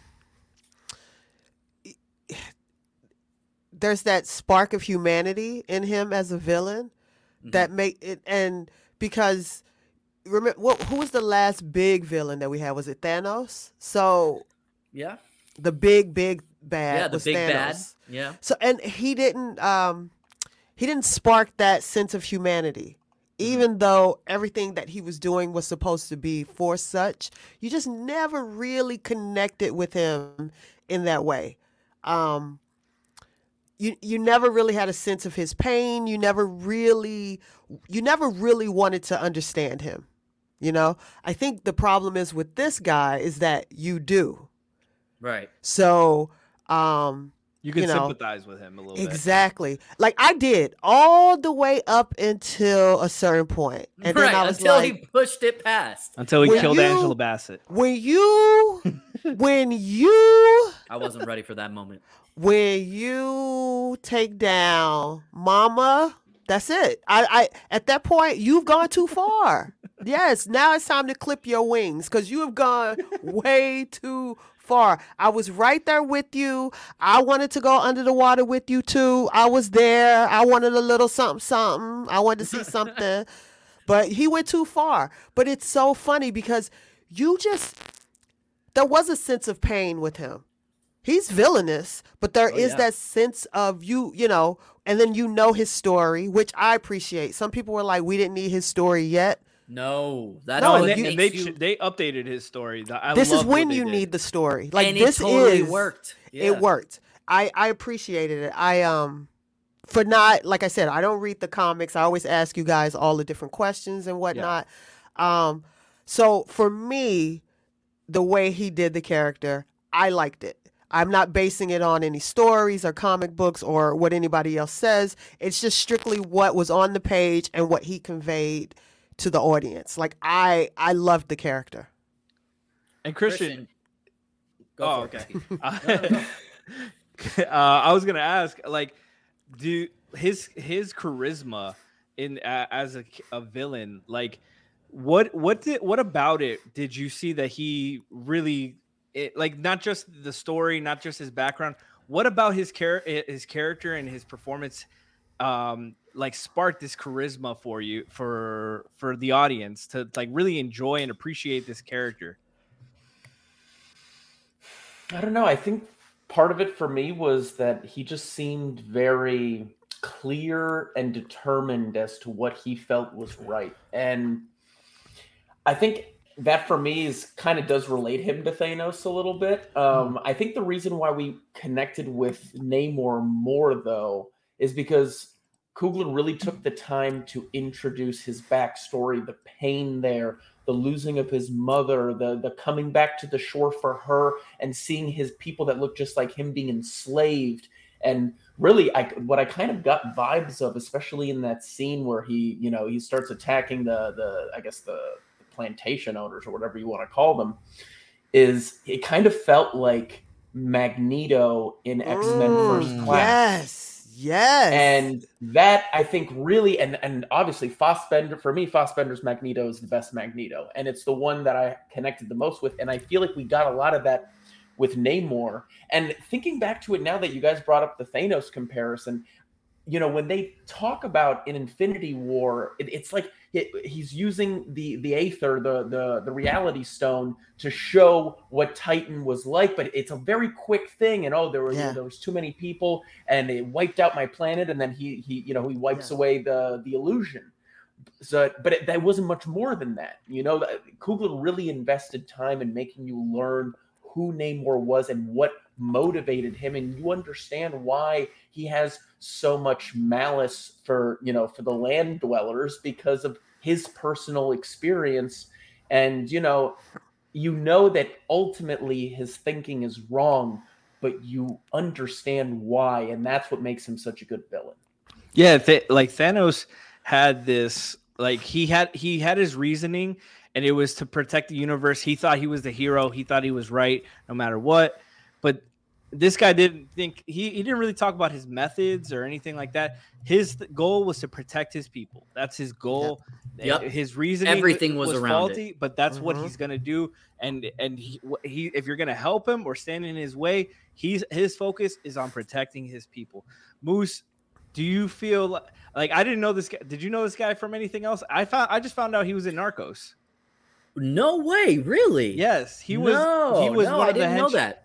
there's that spark of humanity in him as a villain mm-hmm. that make it. And because remember what, who was the last big villain that we had? Was it Thanos? So yeah, the big, big bad. Yeah, the was big Thanos. bad. Yeah. So, and he didn't, um, he didn't spark that sense of humanity, mm-hmm. even though everything that he was doing was supposed to be for such. You just never really connected with him in that way. Um, You you never really had a sense of his pain. You never really, you never really wanted to understand him. You know, I think the problem is with this guy is that you do. Right. So, um, you can you know, sympathize with him a little exactly. bit. Exactly. Like I did all the way up until a certain point. And right. then I was until like, he pushed it past. Until he killed you, Angela Bassett. When you, when you, I wasn't ready for that moment. When you take down Mama, that's it. I, I at that point, you've gone too far. Yes, now it's time to clip your wings because you have gone way too far. I was right there with you. I wanted to go under the water with you too. I was there. I wanted a little something, something. I wanted to see something. But he went too far. But it's so funny because you just, there was a sense of pain with him. He's villainous, but there oh, is yeah. that sense of you, you know, and then you know his story, which I appreciate. Some people were like, we didn't need his story yet. No. That no and, they, you, and they, you, they updated his story. I this is when you did. need the story. Like and this it totally is, worked. Yeah. It worked. I, I appreciated it. I um for not, like I said, I don't read the comics. I always ask you guys all the different questions and whatnot. Yeah. Um, so for me, the way he did the character, I liked it. I'm not basing it on any stories or comic books or what anybody else says. It's just strictly what was on the page and what he conveyed to the audience. Like I, I loved the character. And Christian, Christian. go oh, for it. Okay. no, no, no. uh, I was gonna ask, like, do his his charisma in uh, as a, a villain, like, what what did what about it did you see that he really? It, like not just the story, not just his background. What about his char- his character and his performance, um, like sparked this charisma for you, for for the audience to like really enjoy and appreciate this character? I don't know. I think part of it for me was that he just seemed very clear and determined as to what he felt was right, and I think. That for me is kind of does relate him to Thanos a little bit. Um, I think the reason why we connected with Namor more though is because Kugler really took the time to introduce his backstory, the pain there, the losing of his mother, the, the coming back to the shore for her and seeing his people that look just like him being enslaved. And really, I, what I kind of got vibes of, especially in that scene where he, you know, he starts attacking the, the I guess, the, the plantation owners or whatever you want to call them, is it kind of felt like Magneto in X-Men mm, First Class. Yes. Yes. And that, I think, really, and, and obviously Fassbender, for me, Fassbender's Magneto is the best Magneto. And it's the one that I connected the most with. And I feel like we got a lot of that with Namor. And thinking back to it now that you guys brought up the Thanos comparison, you know, when they talk about in Infinity War, it, it's like it, he's using the the Aether, the, the the reality stone, to show what Titan was like. But it's a very quick thing, and oh, there were yeah. there was too many people, and it wiped out my planet. And then he he you know he wipes yeah. away the the illusion. So, but it, that wasn't much more than that. You know, Kugler really invested time in making you learn who Namor was and what motivated him, and you understand why he has so much malice for, you know, for the land dwellers because of his personal experience. And, you know, you know that ultimately his thinking is wrong, but you understand why, and that's what makes him such a good villain. Yeah, th- like Thanos had this, like he had he had his reasoning, and it was to protect the universe. He thought he was the hero. He thought he was right no matter what. But this guy didn't think he, he didn't really talk about his methods or anything like that. His th- goal was to protect his people. That's his goal. Yep. His reasoning, everything was, was around faulty, it. But that's mm-hmm. what he's going to do. And, and he, he, if you're going to help him or stand in his way, he's, his focus is on protecting his people. Moose, do you feel like, like, I didn't know this guy. Did you know this guy from anything else? I found, I just found out he was in Narcos. No way. Really? Yes. He was, no, he was, no, one I of didn't the know that.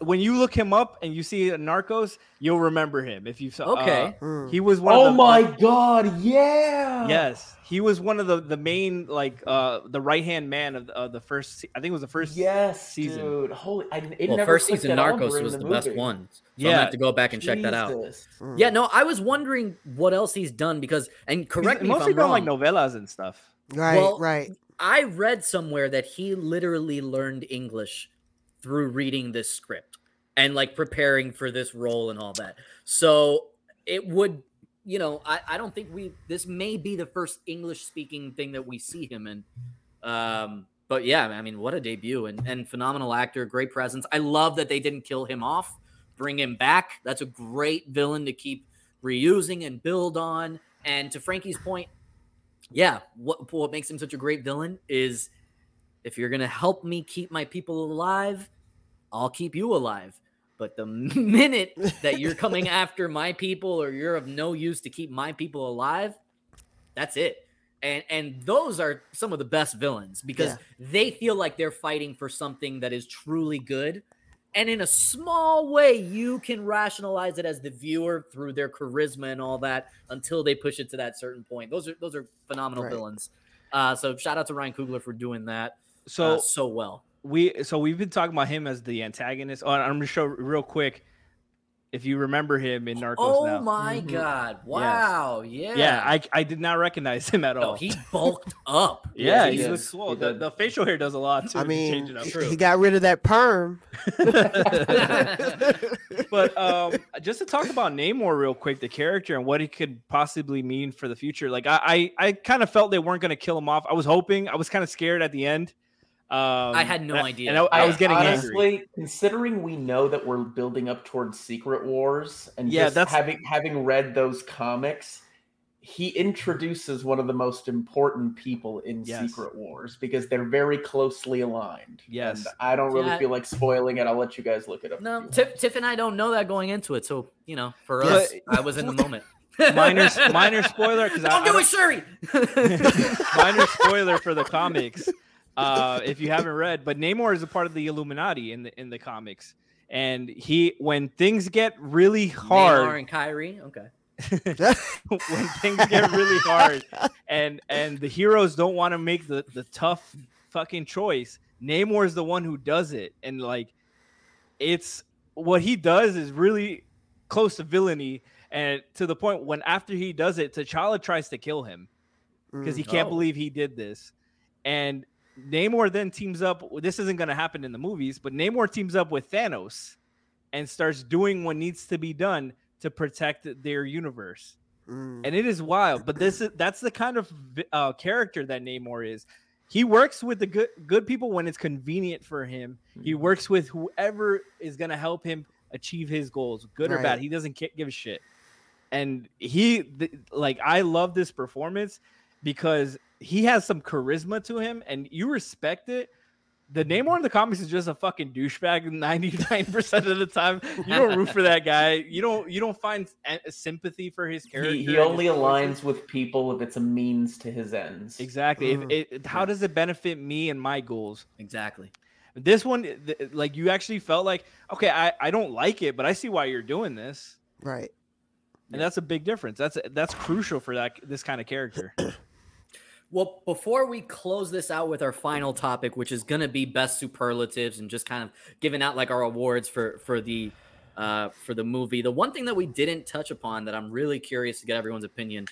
When you look him up and you see Narcos, you'll remember him if you saw. Okay, uh, he was one. Oh of the, my god! Yeah. Yes, he was one of the, the main like uh, the right hand man of the, uh, the first. I think it was the first. Yes, season. Dude. Holy! I, it well, never first season Narcos was the, the best one. So yeah, I'm gonna have to go back and check Jesus. that out. Mm. Yeah, no, I was wondering what else he's done because and correct he's me if I'm wrong. Mostly done like novellas and stuff. Right, well, right. I read somewhere that he literally learned English through reading this script and like preparing for this role and all that. So it would, you know, I, I don't think we, this may be the first English speaking thing that we see him in. Um, but yeah, I mean, what a debut and, and phenomenal actor, great presence. I love that they didn't kill him off, bring him back. That's a great villain to keep reusing and build on. And to Frankie's point, yeah, what, what makes him such a great villain is if you're going to help me keep my people alive, I'll keep you alive. But the minute that you're coming after my people or you're of no use to keep my people alive, that's it. And and those are some of the best villains because yeah. they feel like they're fighting for something that is truly good. And in a small way, you can rationalize it as the viewer through their charisma and all that until they push it to that certain point. Those are those are phenomenal right. villains. Uh, so shout out to Ryan Coogler for doing that so uh, so well. We so we've been talking about him as the antagonist. Oh, I'm gonna show real quick if you remember him in Narcos. Oh now. my mm-hmm. god! Wow! Yes. Yeah. Yeah. I I did not recognize him at all. No, he bulked up. Yeah, he, he was swole. The, the facial hair does a lot too. I mean, to change it up. He got rid of that perm. But um, just to talk about Namor real quick, the character and what he could possibly mean for the future. Like I I, I kind of felt they weren't gonna kill him off. I was hoping. I was kind of scared at the end. Um, I had no and, idea. And I, I was getting honestly, angry. Considering we know that we're building up towards Secret Wars, and yeah, just that's... having having read those comics, he introduces one of the most important people in yes. Secret Wars because they're very closely aligned. Yes, and I don't really yeah. feel like spoiling it. I'll let you guys look it up. No, Tiff, Tiff and I don't know that going into it, so you know, for yeah. us, I was in the moment. minor, minor spoiler because don't I, do it, Shuri. Minor spoiler for the comics. Uh, if you haven't read, but Namor is a part of the Illuminati in the in the comics, and he when things get really hard, Namor and Kyrie, okay, when things get really hard, and and the heroes don't want to make the, the tough fucking choice, Namor is the one who does it, and like, it's what he does is really close to villainy. And to the point when after he does it, T'Challa tries to kill him because he can't oh. believe he did this. And Namor then teams up. This isn't going to happen in the movies, but Namor teams up with Thanos and starts doing what needs to be done to protect their universe. Mm. And it is wild. But this is that's the kind of uh, character that Namor is. He works with the good, good people when it's convenient for him. He works with whoever is going to help him achieve his goals, good right. or bad. He doesn't give a shit. And he, th- like, I love this performance because he has some charisma to him, and you respect it. The Namor in the comics is just a fucking douchebag ninety-nine percent of the time. You don't root for that guy. You don't you don't find a- sympathy for his character. He, he only aligns with people if it's a means to his ends. Exactly. Mm. If it, how does it benefit me and my goals? Exactly. This one, th- like, you actually felt like, okay, I, I don't like it, but I see why you're doing this. Right. And yeah. that's a big difference. That's that's crucial for that this kind of character. Well, before we close this out with our final topic, which is going to be best superlatives and just kind of giving out like our awards for for the uh, for the movie, the one thing that we didn't touch upon that I'm really curious to get everyone's opinion,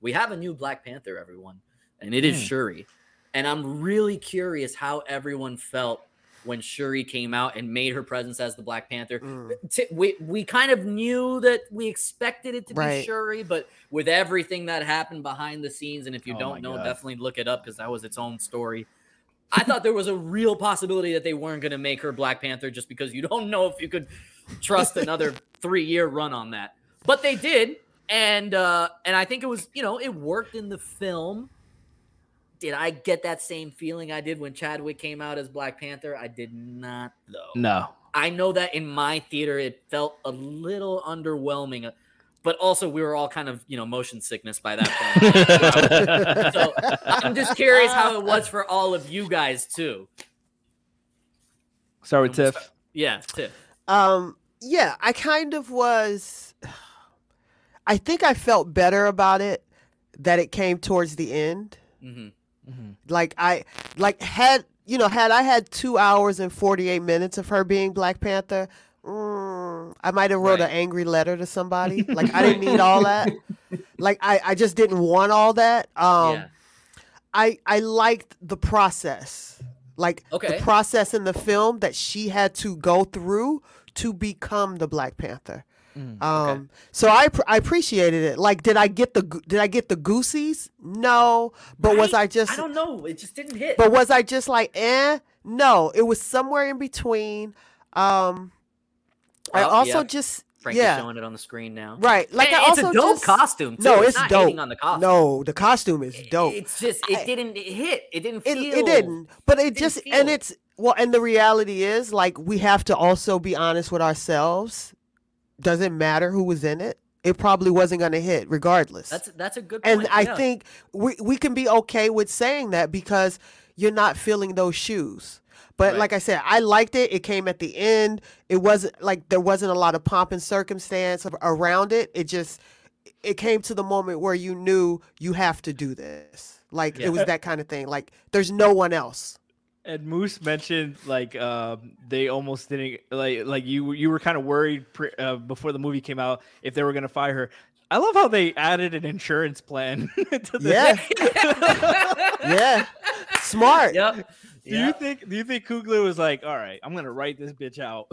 we have a new Black Panther, everyone, and it is mm. Shuri. And I'm really curious how everyone felt when Shuri came out and made her presence as the Black Panther. Mm. We we kind of knew that we expected it to right. be Shuri, but with everything that happened behind the scenes, and if you oh don't know, God. definitely look it up because that was its own story. I thought there was a real possibility that they weren't going to make her Black Panther just because you don't know if you could trust another three-year run on that. But they did, and uh, and I think it was, you know, it worked in the film. Did I get that same feeling I did when Chadwick came out as Black Panther? I did not, though. No. I know that in my theater, it felt a little underwhelming. But also, we were all kind of, you know, motion sickness by that point. So I'm just curious how it was for all of you guys, too. Sorry, I'm Tiff. Sorry. Yeah, Tiff. Um, yeah, I kind of was... I think I felt better about it that it came towards the end. Mm-hmm. Mm-hmm. Like I, like had you know, had I had two hours and forty-eight minutes of her being Black Panther, mm, I might have wrote right. an angry letter to somebody. Like I didn't need all that. Like I, I just didn't want all that. Um, yeah. I, I liked the process, like okay. the process in the film that she had to go through to become the Black Panther. Mm, um, okay. So I I appreciated it. Like, did I get the did I get the goosies? No, but right? was I just? I don't know. It just didn't hit. But was I just like, eh? No, it was somewhere in between. Um, oh, I also yeah. just Frank yeah. is showing it on the screen now. Right, like hey, I it's also a dope just, costume. Too. No, it's, it's not dope. On the costume. No, the costume is dope. It, it's just it I, didn't hit. It didn't feel. It, it didn't. But it, it just feel. And it's well. And the reality is, like, we have to also be honest with ourselves. Doesn't matter who was in it. It probably wasn't going to hit regardless. That's that's a good point. And I yeah. think we, we can be okay with saying that because you're not feeling those shoes. But right. like I said, I liked it. It came at the end. It wasn't like there wasn't a lot of pomp and circumstance around it. It just it came to the moment where you knew you have to do this. Like yeah. it was that kind of thing. Like there's no one else. And Moose mentioned like uh, they almost didn't like like you you were kind of worried pre, uh, before the movie came out if they were gonna fire her. I love how they added an insurance plan. to yeah, yeah, smart. Yep. Do yeah. you think do you think Kugler was like, all right, I'm gonna write this bitch out?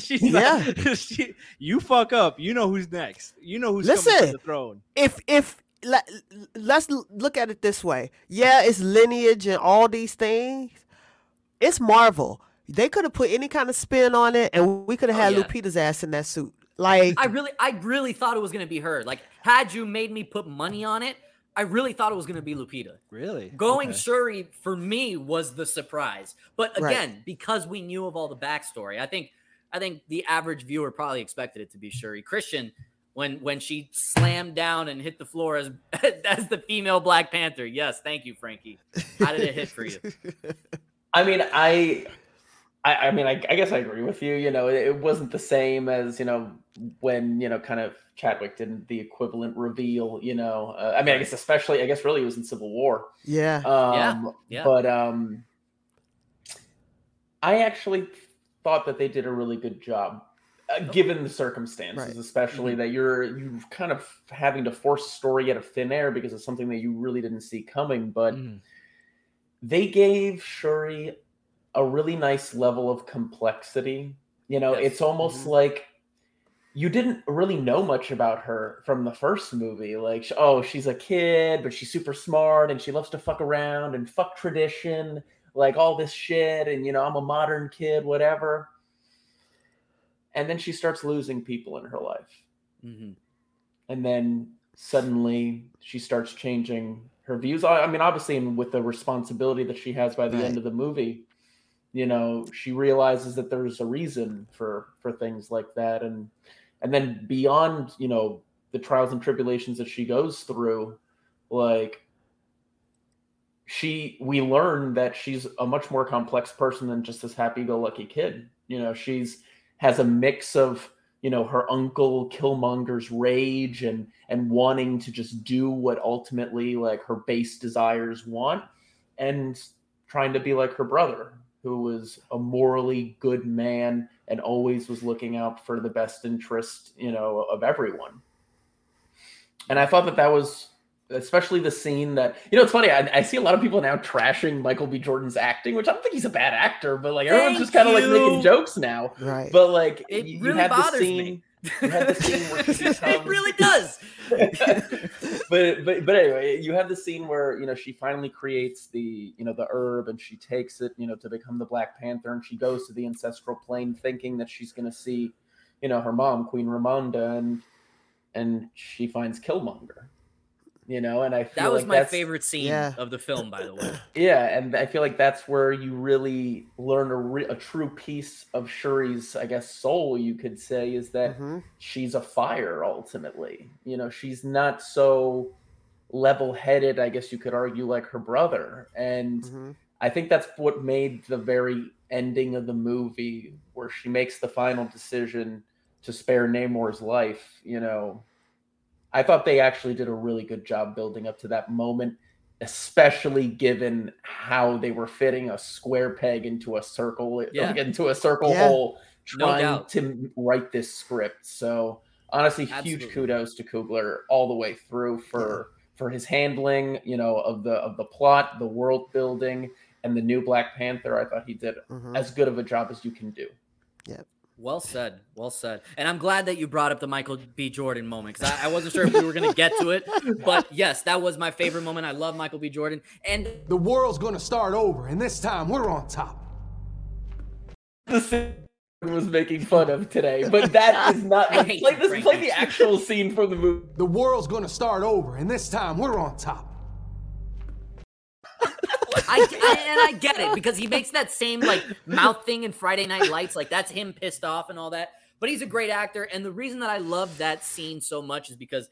She's yeah. like, she, you fuck up, you know who's next. You know who's Listen, coming to the throne. If if let, let's look at it this way, yeah, it's lineage and all these things. It's Marvel. They could have put any kind of spin on it, and we could have had oh, yeah. Lupita's ass in that suit. Like I really, I really thought it was gonna be her. Like, had you made me put money on it, I really thought it was gonna be Lupita. Really, going okay. Shuri for me was the surprise. But again, right. because we knew of all the backstory, I think, I think the average viewer probably expected it to be Shuri. Christian, when when she slammed down and hit the floor as as the female Black Panther. Yes, thank you, Frankie. How did it hit for you? I mean, I, I, I mean, I, I guess I agree with you. You know, it, it wasn't the same as, you know, when, you know, kind of Chadwick did the equivalent reveal, you know, uh, I mean, I guess especially, I guess really it was in Civil War. Yeah. Um, yeah. yeah. But um, I actually thought that they did a really good job Uh, given the circumstances, right. especially mm-hmm. that you're you kind of having to force a story out of thin air because it's something that you really didn't see coming. But mm-hmm. they gave Shuri a really nice level of complexity. You know, yes. it's almost mm-hmm. like you didn't really know much about her from the first movie. Like, oh, she's a kid, but she's super smart and she loves to fuck around and fuck tradition, like all this shit. And, you know, I'm a modern kid, whatever. And then she starts losing people in her life. Mm-hmm. And then suddenly she starts changing her views. I mean, obviously, with the responsibility that she has by the right. end of the movie, you know, she realizes that there's a reason for, for things like that. And and then beyond, you know, the trials and tribulations that she goes through, like, she we learn that she's a much more complex person than just this happy-go-lucky kid. You know, she's... has a mix of, you know, her uncle Killmonger's rage and and wanting to just do what ultimately like her base desires want, and trying to be like her brother, who was a morally good man and always was looking out for the best interest, you know, of everyone. And I thought that that was, especially the scene that, you know, it's funny. I, I see a lot of people now trashing Michael B. Jordan's acting, which I don't think he's a bad actor, but like everyone's Thank just kind of like making jokes now. Right. But like, it you, really you have bothers the scene, me. You have the scene where she becomes... It really does. but but but anyway, you have the scene where, you know, she finally creates the, you know, the herb, and she takes it, you know, to become the Black Panther, and she goes to the ancestral plane thinking that she's going to see, you know, her mom, Queen Ramonda, and and she finds Killmonger. You know, and I feel that was like my favorite scene yeah. of the film, by the way. Yeah, and I feel like that's where you really learn a, re- a true piece of Shuri's, I guess, soul, you could say, is that mm-hmm. she's a fire, ultimately. You know, she's not so level-headed, I guess you could argue, like her brother. And mm-hmm. I think that's what made the very ending of the movie, where she makes the final decision to spare Namor's life, you know... I thought they actually did a really good job building up to that moment, especially given how they were fitting a square peg into a circle, yeah. like into a circle yeah. hole, trying no to write this script. So honestly, Absolutely. huge kudos to Kugler all the way through for yeah. for his handling, you know, of the of the plot, the world building, and the new Black Panther. I thought he did mm-hmm. as good of a job as you can do. Yeah. Well said. Well said. And I'm glad that you brought up the Michael B. Jordan moment, because I, I wasn't sure if we were going to get to it. But yes, that was my favorite moment. I love Michael B. Jordan. And the world's going to start over, and this time we're on top. The scene was making fun of today, but that is not. Like, play, you, this, play the actual scene from the movie. The world's going to start over, and this time we're on top. I, I, and I get it, because he makes that same like mouth thing in Friday Night Lights. Like, that's him pissed off and all that. But he's a great actor. And the reason that I love that scene so much is because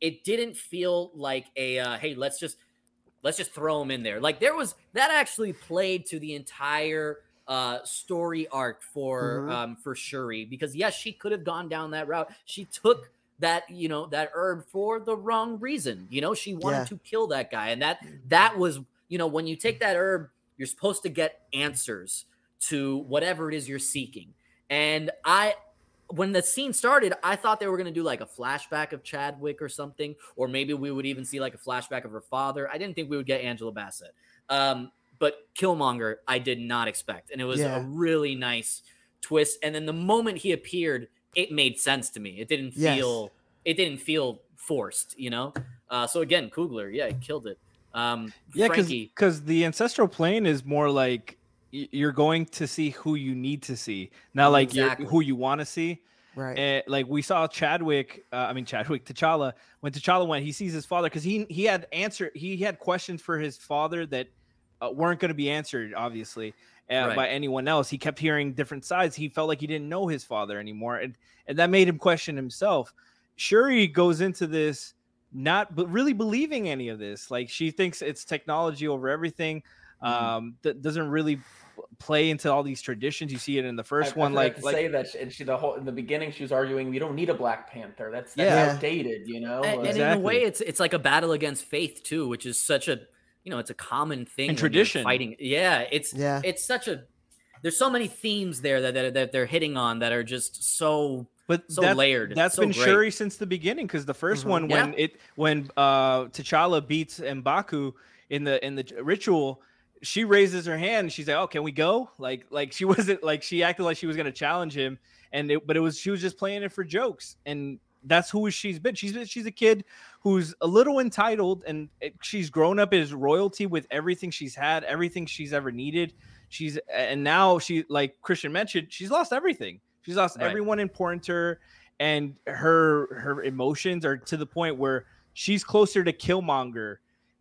it didn't feel like a, uh, hey, let's just, let's just throw him in there. Like, there was, that actually played to the entire uh, story arc for, mm-hmm. um, for Shuri, because yes, she could have gone down that route. She took that, you know, that herb for the wrong reason. You know, she wanted yeah. to kill that guy. And that, that was, you know, when you take that herb, you're supposed to get answers to whatever it is you're seeking. And I, when the scene started, I thought they were going to do like a flashback of Chadwick or something, or maybe we would even see like a flashback of her father. I didn't think we would get Angela Bassett. Um, but Killmonger, I did not expect. And it was yeah. a really nice twist. And then the moment he appeared, it made sense to me. It didn't feel, yes. it didn't feel forced, you know? Uh, so again, Kugler, yeah, he killed it. Um, yeah, because the ancestral plane is more like you're going to see who you need to see, not like exactly. who you want to see. Right. And, like we saw Chadwick, uh, I mean Chadwick, T'Challa. When T'Challa went, he sees his father because he he had answer, he had questions for his father that uh, weren't going to be answered, obviously, uh, right. by anyone else. He kept hearing different sides. He felt like he didn't know his father anymore, and and that made him question himself. Shuri goes into this not but really believing any of this. Like, she thinks it's technology over everything. Mm-hmm. Um, that doesn't really play into all these traditions. You see it in the first I, one. I like, to like say that, and she the whole in the beginning she was arguing, "You don't need a Black Panther. That's, that's yeah. outdated." You know, and, like, and exactly. in a way, it's it's like a battle against faith too, which is such a you know it's a common thing and tradition fighting. Yeah, it's yeah. it's such a there's so many themes there that, that that they're hitting on that are just so but so that's, layered. That's so been great. Shuri since the beginning, because the first mm-hmm. one yeah. when it when uh, T'Challa beats M'Baku in the in the ritual, she raises her hand. And she's like, "Oh, can we go?" Like like she wasn't like she acted like she was gonna challenge him, and it, but it was she was just playing it for jokes, and that's who she's been. She's she's a kid who's a little entitled, and she's grown up as royalty with everything she's had, everything she's ever needed. She's and now she, like Christian mentioned, she's lost everything. She's lost right. everyone important to her, and her her emotions are to the point where she's closer to Killmonger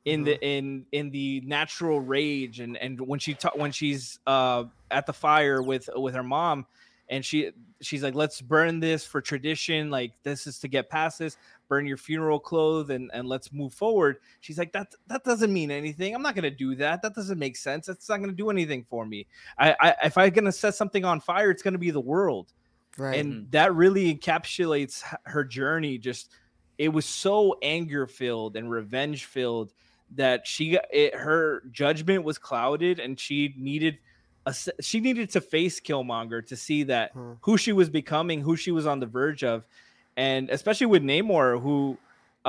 in mm-hmm. the in in the natural rage, and and when she ta- when she's uh, at the fire with with her mom. And she she's like, let's burn this for tradition. Like, this is to get past this. Burn your funeral clothes and, and let's move forward. She's like, that that doesn't mean anything. I'm not going to do that. That doesn't make sense. That's not going to do anything for me. I, I If I'm going to set something on fire, it's going to be the world. Right. And that really encapsulates her journey. Just it was so anger-filled and revenge-filled that she it, her judgment was clouded, and she needed – A, she needed to face Killmonger to see that hmm. who she was becoming, who she was on the verge of, and especially with Namor, who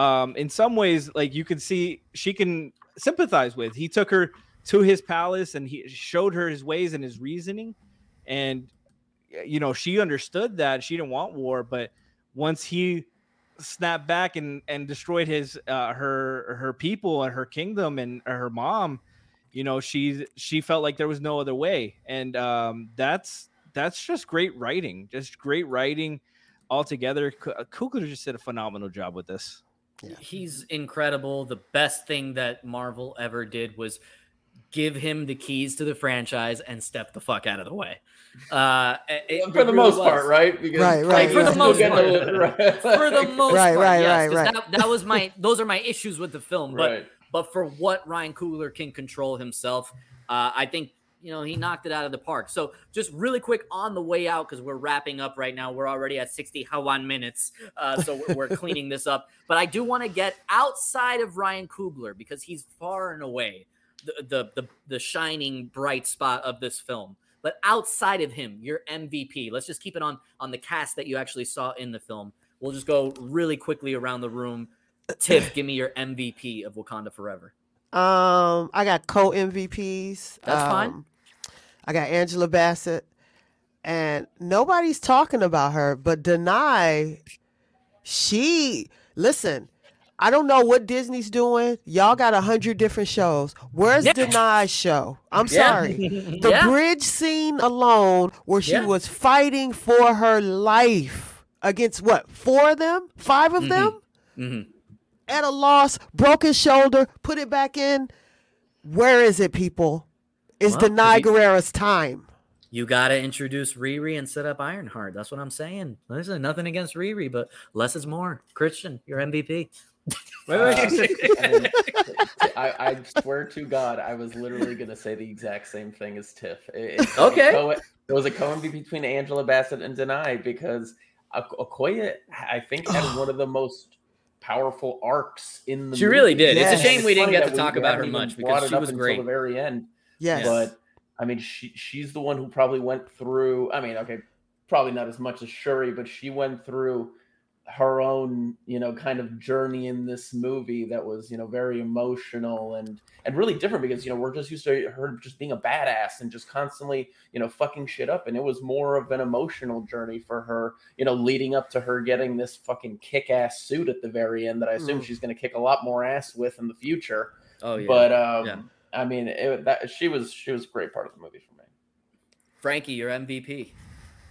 um, in some ways, like you can see, she can sympathize with. He took her to his palace and he showed her his ways and his reasoning, and you know she understood that she didn't want war. But once he snapped back and and destroyed his uh, her her people and her kingdom and her mom. You know, she she felt like there was no other way, and um, that's that's just great writing, just great writing altogether. Kugler just did a phenomenal job with this. Yeah. He's incredible. The best thing that Marvel ever did was give him the keys to the franchise and step the fuck out of the way. Uh, it, for the really most was. part, right? Because, right, right. Like, for, yeah. the most part, right. for the most right, part, right, yes, right, right. That, that was my those are my issues with the film, but. Right. But for what Ryan Coogler can control himself, uh, I think, you know, he knocked it out of the park. So just really quick on the way out, because we're wrapping up right now. We're already at sixty Hawan minutes, uh, so we're, we're cleaning this up. But I do want to get outside of Ryan Coogler, because he's far and away the, the the the shining bright spot of this film. But outside of him, your M V P. Let's just keep it on on the cast that you actually saw in the film. We'll just go really quickly around the room. Tiff, give me your M V P of Wakanda Forever. Um, I got co-M V Ps. That's um, fine. I got Angela Bassett, and nobody's talking about her, but Denai, she, listen, I don't know what Disney's doing. Y'all got a hundred different shows. Where's yeah. Denai's show? I'm yeah. sorry. The yeah. bridge scene alone where she yeah. was fighting for her life against what? Four of them? Five of mm-hmm. them? Mm-hmm. At a loss, broke his shoulder, put it back in. Where is it, people? It's well, Denai you, Guerrera's time. You got to introduce Riri and set up Ironheart. That's what I'm saying. Listen, nothing against Riri, but less is more. Christian, your M V P. Wait, wait. Uh, I, I swear to God, I was literally going to say the exact same thing as Tiff. It, it, okay. It, it, there was a co-M V P between Angela Bassett and Denai, because Okoye, I think, had one of the most powerful arcs in the she movie. Really did. Yes. It's a shame we didn't get to talk about her much, because she was great until the very end. Yes. But I mean, she she's the one who probably went through, I mean, okay, probably not as much as Shuri, but she went through her own, you know, kind of journey in this movie that was, you know, very emotional and and really different, because, you know, we're just used to her just being a badass and just constantly, you know, fucking shit up. And it was more of an emotional journey for her, you know, leading up to her getting this fucking kick-ass suit at the very end that I assume mm. she's going to kick a lot more ass with in the future. Oh yeah. But um yeah. I mean, it, that, she was she was a great part of the movie for me. Frankie, your M V P.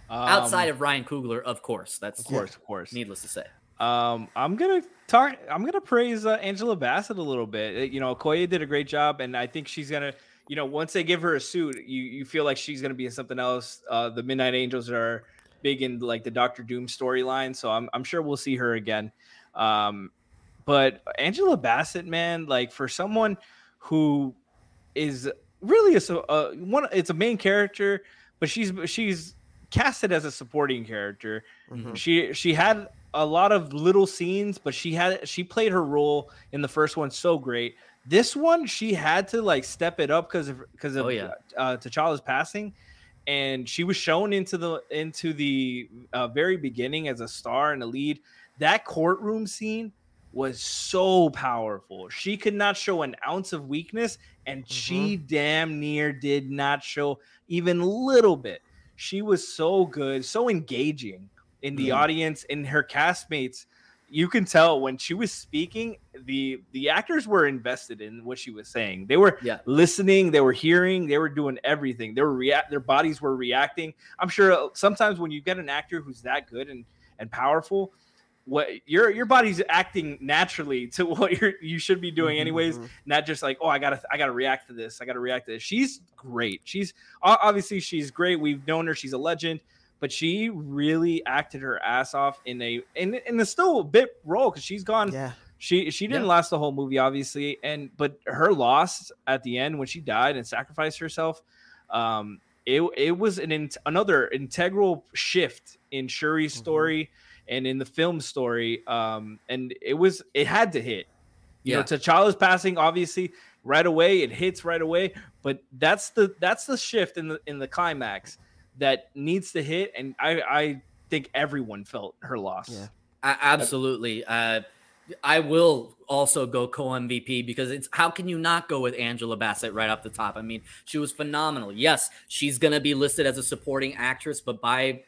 Um, Outside of Ryan Coogler, of course. That's of course, of course. Needless to say. Um, I'm gonna talk. I'm gonna praise uh, Angela Bassett a little bit. You know, Okoye did a great job, and I think she's gonna. You know, once they give her a suit, you you feel like she's gonna be in something else. Uh, the Midnight Angels are big in like the Doctor Doom storyline, so I'm I'm sure we'll see her again. Um, but Angela Bassett, man, like for someone who is really a uh, one, it's a main character, but she's she's. casted as a supporting character. Mm-hmm. She she had a lot of little scenes, but she had she played her role in the first one so great. This one she had to like step it up because of because of oh, yeah. uh, T'Challa's passing, and she was shown into the into the uh, very beginning as a star and a lead. That courtroom scene was so powerful. She could not show an ounce of weakness, and mm-hmm. she damn near did not show even a little bit. She was so good, so engaging in the mm. audience, in her castmates. You can tell when she was speaking, the the actors were invested in what she was saying. They were yeah. listening, they were hearing, they were doing everything. They were react, their bodies were reacting. I'm sure sometimes when you get an actor who's that good and and powerful, what your your body's acting naturally to what you you should be doing anyways, mm-hmm. not just like, oh, I gotta I gotta react to this. I gotta react to this. She's great. She's obviously she's great. We've known her. She's a legend. But she really acted her ass off in a in in a still bit role because she's gone. Yeah. She she didn't yeah. last the whole movie, obviously, and but her loss at the end when she died and sacrificed herself, um, it it was an in, another integral shift in Shuri's mm-hmm. story and in the film's story, um, and it was it had to hit. You yeah. know, T'Challa's passing, obviously, right away it hits right away, but that's the that's the shift in the in the climax that needs to hit, and I, I think everyone felt her loss. Yeah, I, absolutely. Uh, I will also go co-M V P because it's how can you not go with Angela Bassett right off the top? I mean, she was phenomenal. Yes, she's going to be listed as a supporting actress, but by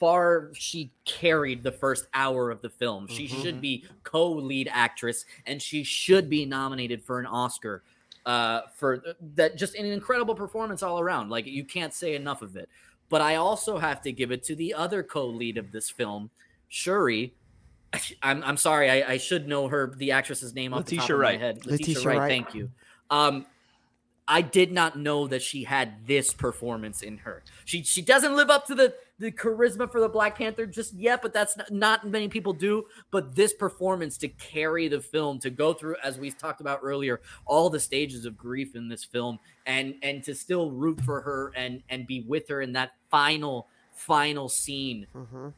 far she carried the first hour of the film. She mm-hmm. should be co-lead actress, and she should be nominated for an Oscar uh, for that. Just an incredible performance all around. Like, you can't say enough of it. But I also have to give it to the other co-lead of this film, Shuri. I'm, I'm sorry, I, I should know her, the actress's name off the top of my head. Letitia Wright, thank you. Um, I did not know that she had this performance in her. She she doesn't live up to the, the charisma for the Black Panther just yet, but that's not, not many people do. But this performance to carry the film, to go through, as we talked about earlier, all the stages of grief in this film, and and to still root for her and, and be with her in that final, final scene. Mm-hmm.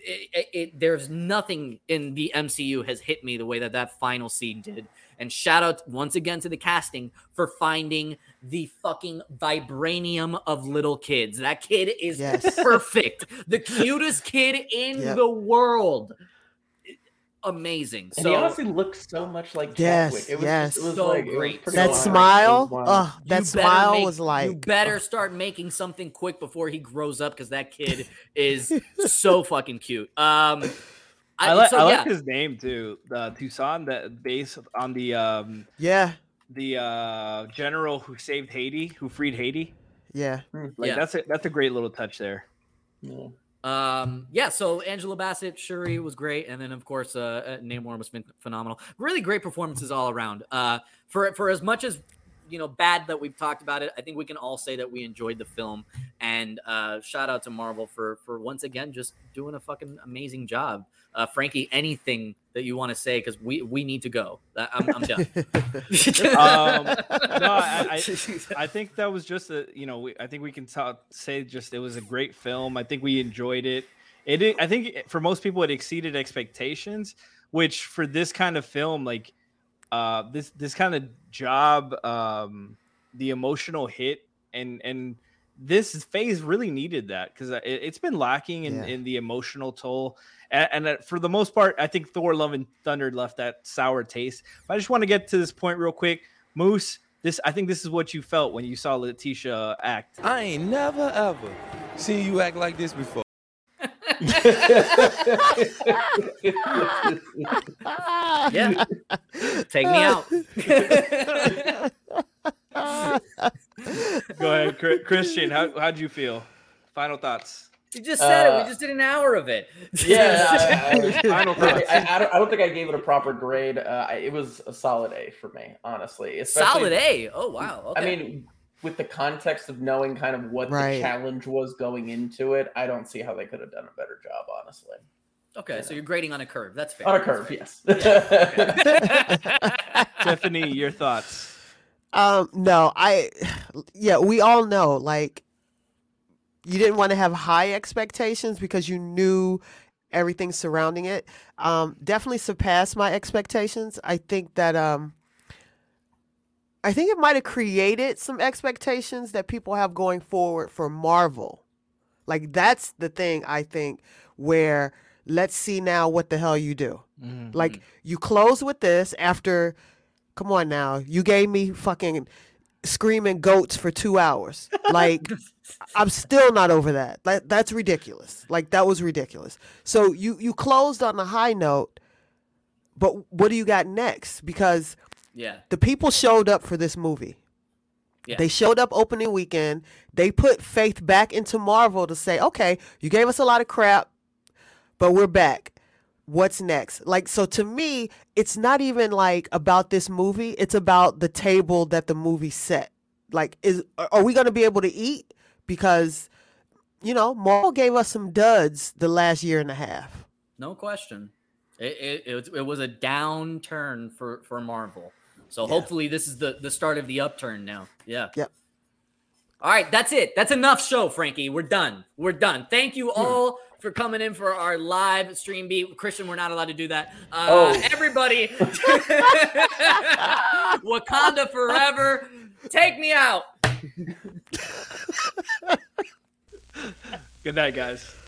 It, it, it, there's nothing in the M C U has hit me the way that that final scene did. And shout out once again to the casting for finding the fucking vibranium of little kids. That kid is yes. perfect. The cutest kid in yep. the world. Amazing. And so, he honestly looked so much like yes, Chadwick. It was, yes. it was so like, great. It was that smile, uh, that smile make, was like... You better start making something quick before he grows up, because that kid is so fucking cute. Um, I, I, like, so, I yeah. like his name, too. Uh, Toussaint, that based on the... Um, yeah. The uh, general who saved Haiti, who freed Haiti. Yeah. Like, yeah. That's, a, that's a great little touch there. Yeah. Um, yeah, so Angela Bassett, Shuri was great, and then of course, uh, Namor was phenomenal. Really great performances all around. Uh, for for as much as you know, bad that we've talked about it, I think we can all say that we enjoyed the film. And uh, shout out to Marvel for for once again just doing a fucking amazing job. Uh, Frankie, anything that you want to say, because we we need to go. I'm, I'm done. um, no, I, I, I think that was just a you know we, I think we can talk, say just it was a great film. I think we enjoyed it. It I think for most people it exceeded expectations, which for this kind of film, like uh, this this kind of job, um, the emotional hit and and this phase really needed that, because it, it's been lacking in, yeah. in the emotional toll. And, and for the most part, I think Thor: Love and Thunder left that sour taste. But I just want to get to this point real quick. Moose, this I think this is what you felt when you saw Letitia act. I ain't never, ever seen you act like this before. yeah. Take me out. Go ahead, Christian. How how'd you feel? Final thoughts. You just said uh, it. We just did an hour of it. Yeah, I, I, I, don't think, I, I, don't, I don't think I gave it a proper grade. Uh, I, it was a solid A for me, honestly. Especially, solid A. Oh wow. Okay. I mean, with the context of knowing kind of what right. the challenge was going into it, I don't see how they could have done a better job, honestly. Okay, yeah. So you're grading on a curve. That's fair. On a curve, yes. Yeah, okay. Tiffany, your thoughts? Um, no, I. Yeah, we all know, like. You didn't want to have high expectations because you knew everything surrounding it. Um, definitely surpassed my expectations. I think that um, I think it might have created some expectations that people have going forward for Marvel. Like, that's the thing, I think, where let's see now what the hell you do. Mm-hmm. Like, you close with this after, come on now, you gave me fucking screaming goats for two hours. Like, I'm still not over that. Like, that's ridiculous. Like, that was ridiculous. So you, you closed on a high note, but what do you got next? Because... yeah, the people showed up for this movie. Yeah. They showed up opening weekend. They put faith back into Marvel to say, okay, you gave us a lot of crap, but we're back. What's next? Like, so to me, it's not even like about this movie. It's about the table that the movie set. Like, is are we going to be able to eat? Because, you know, Marvel gave us some duds the last year and a half. No question. It, it, it was a downturn for, for Marvel. So yeah. Hopefully this is the, the start of the upturn now. Yeah. Yep. All right. That's it. That's enough show, Frankie. We're done. We're done. Thank you all for coming in for our live stream beat. Christian, we're not allowed to do that. Uh, oh. Everybody. Wakanda forever. Take me out. Good night, guys.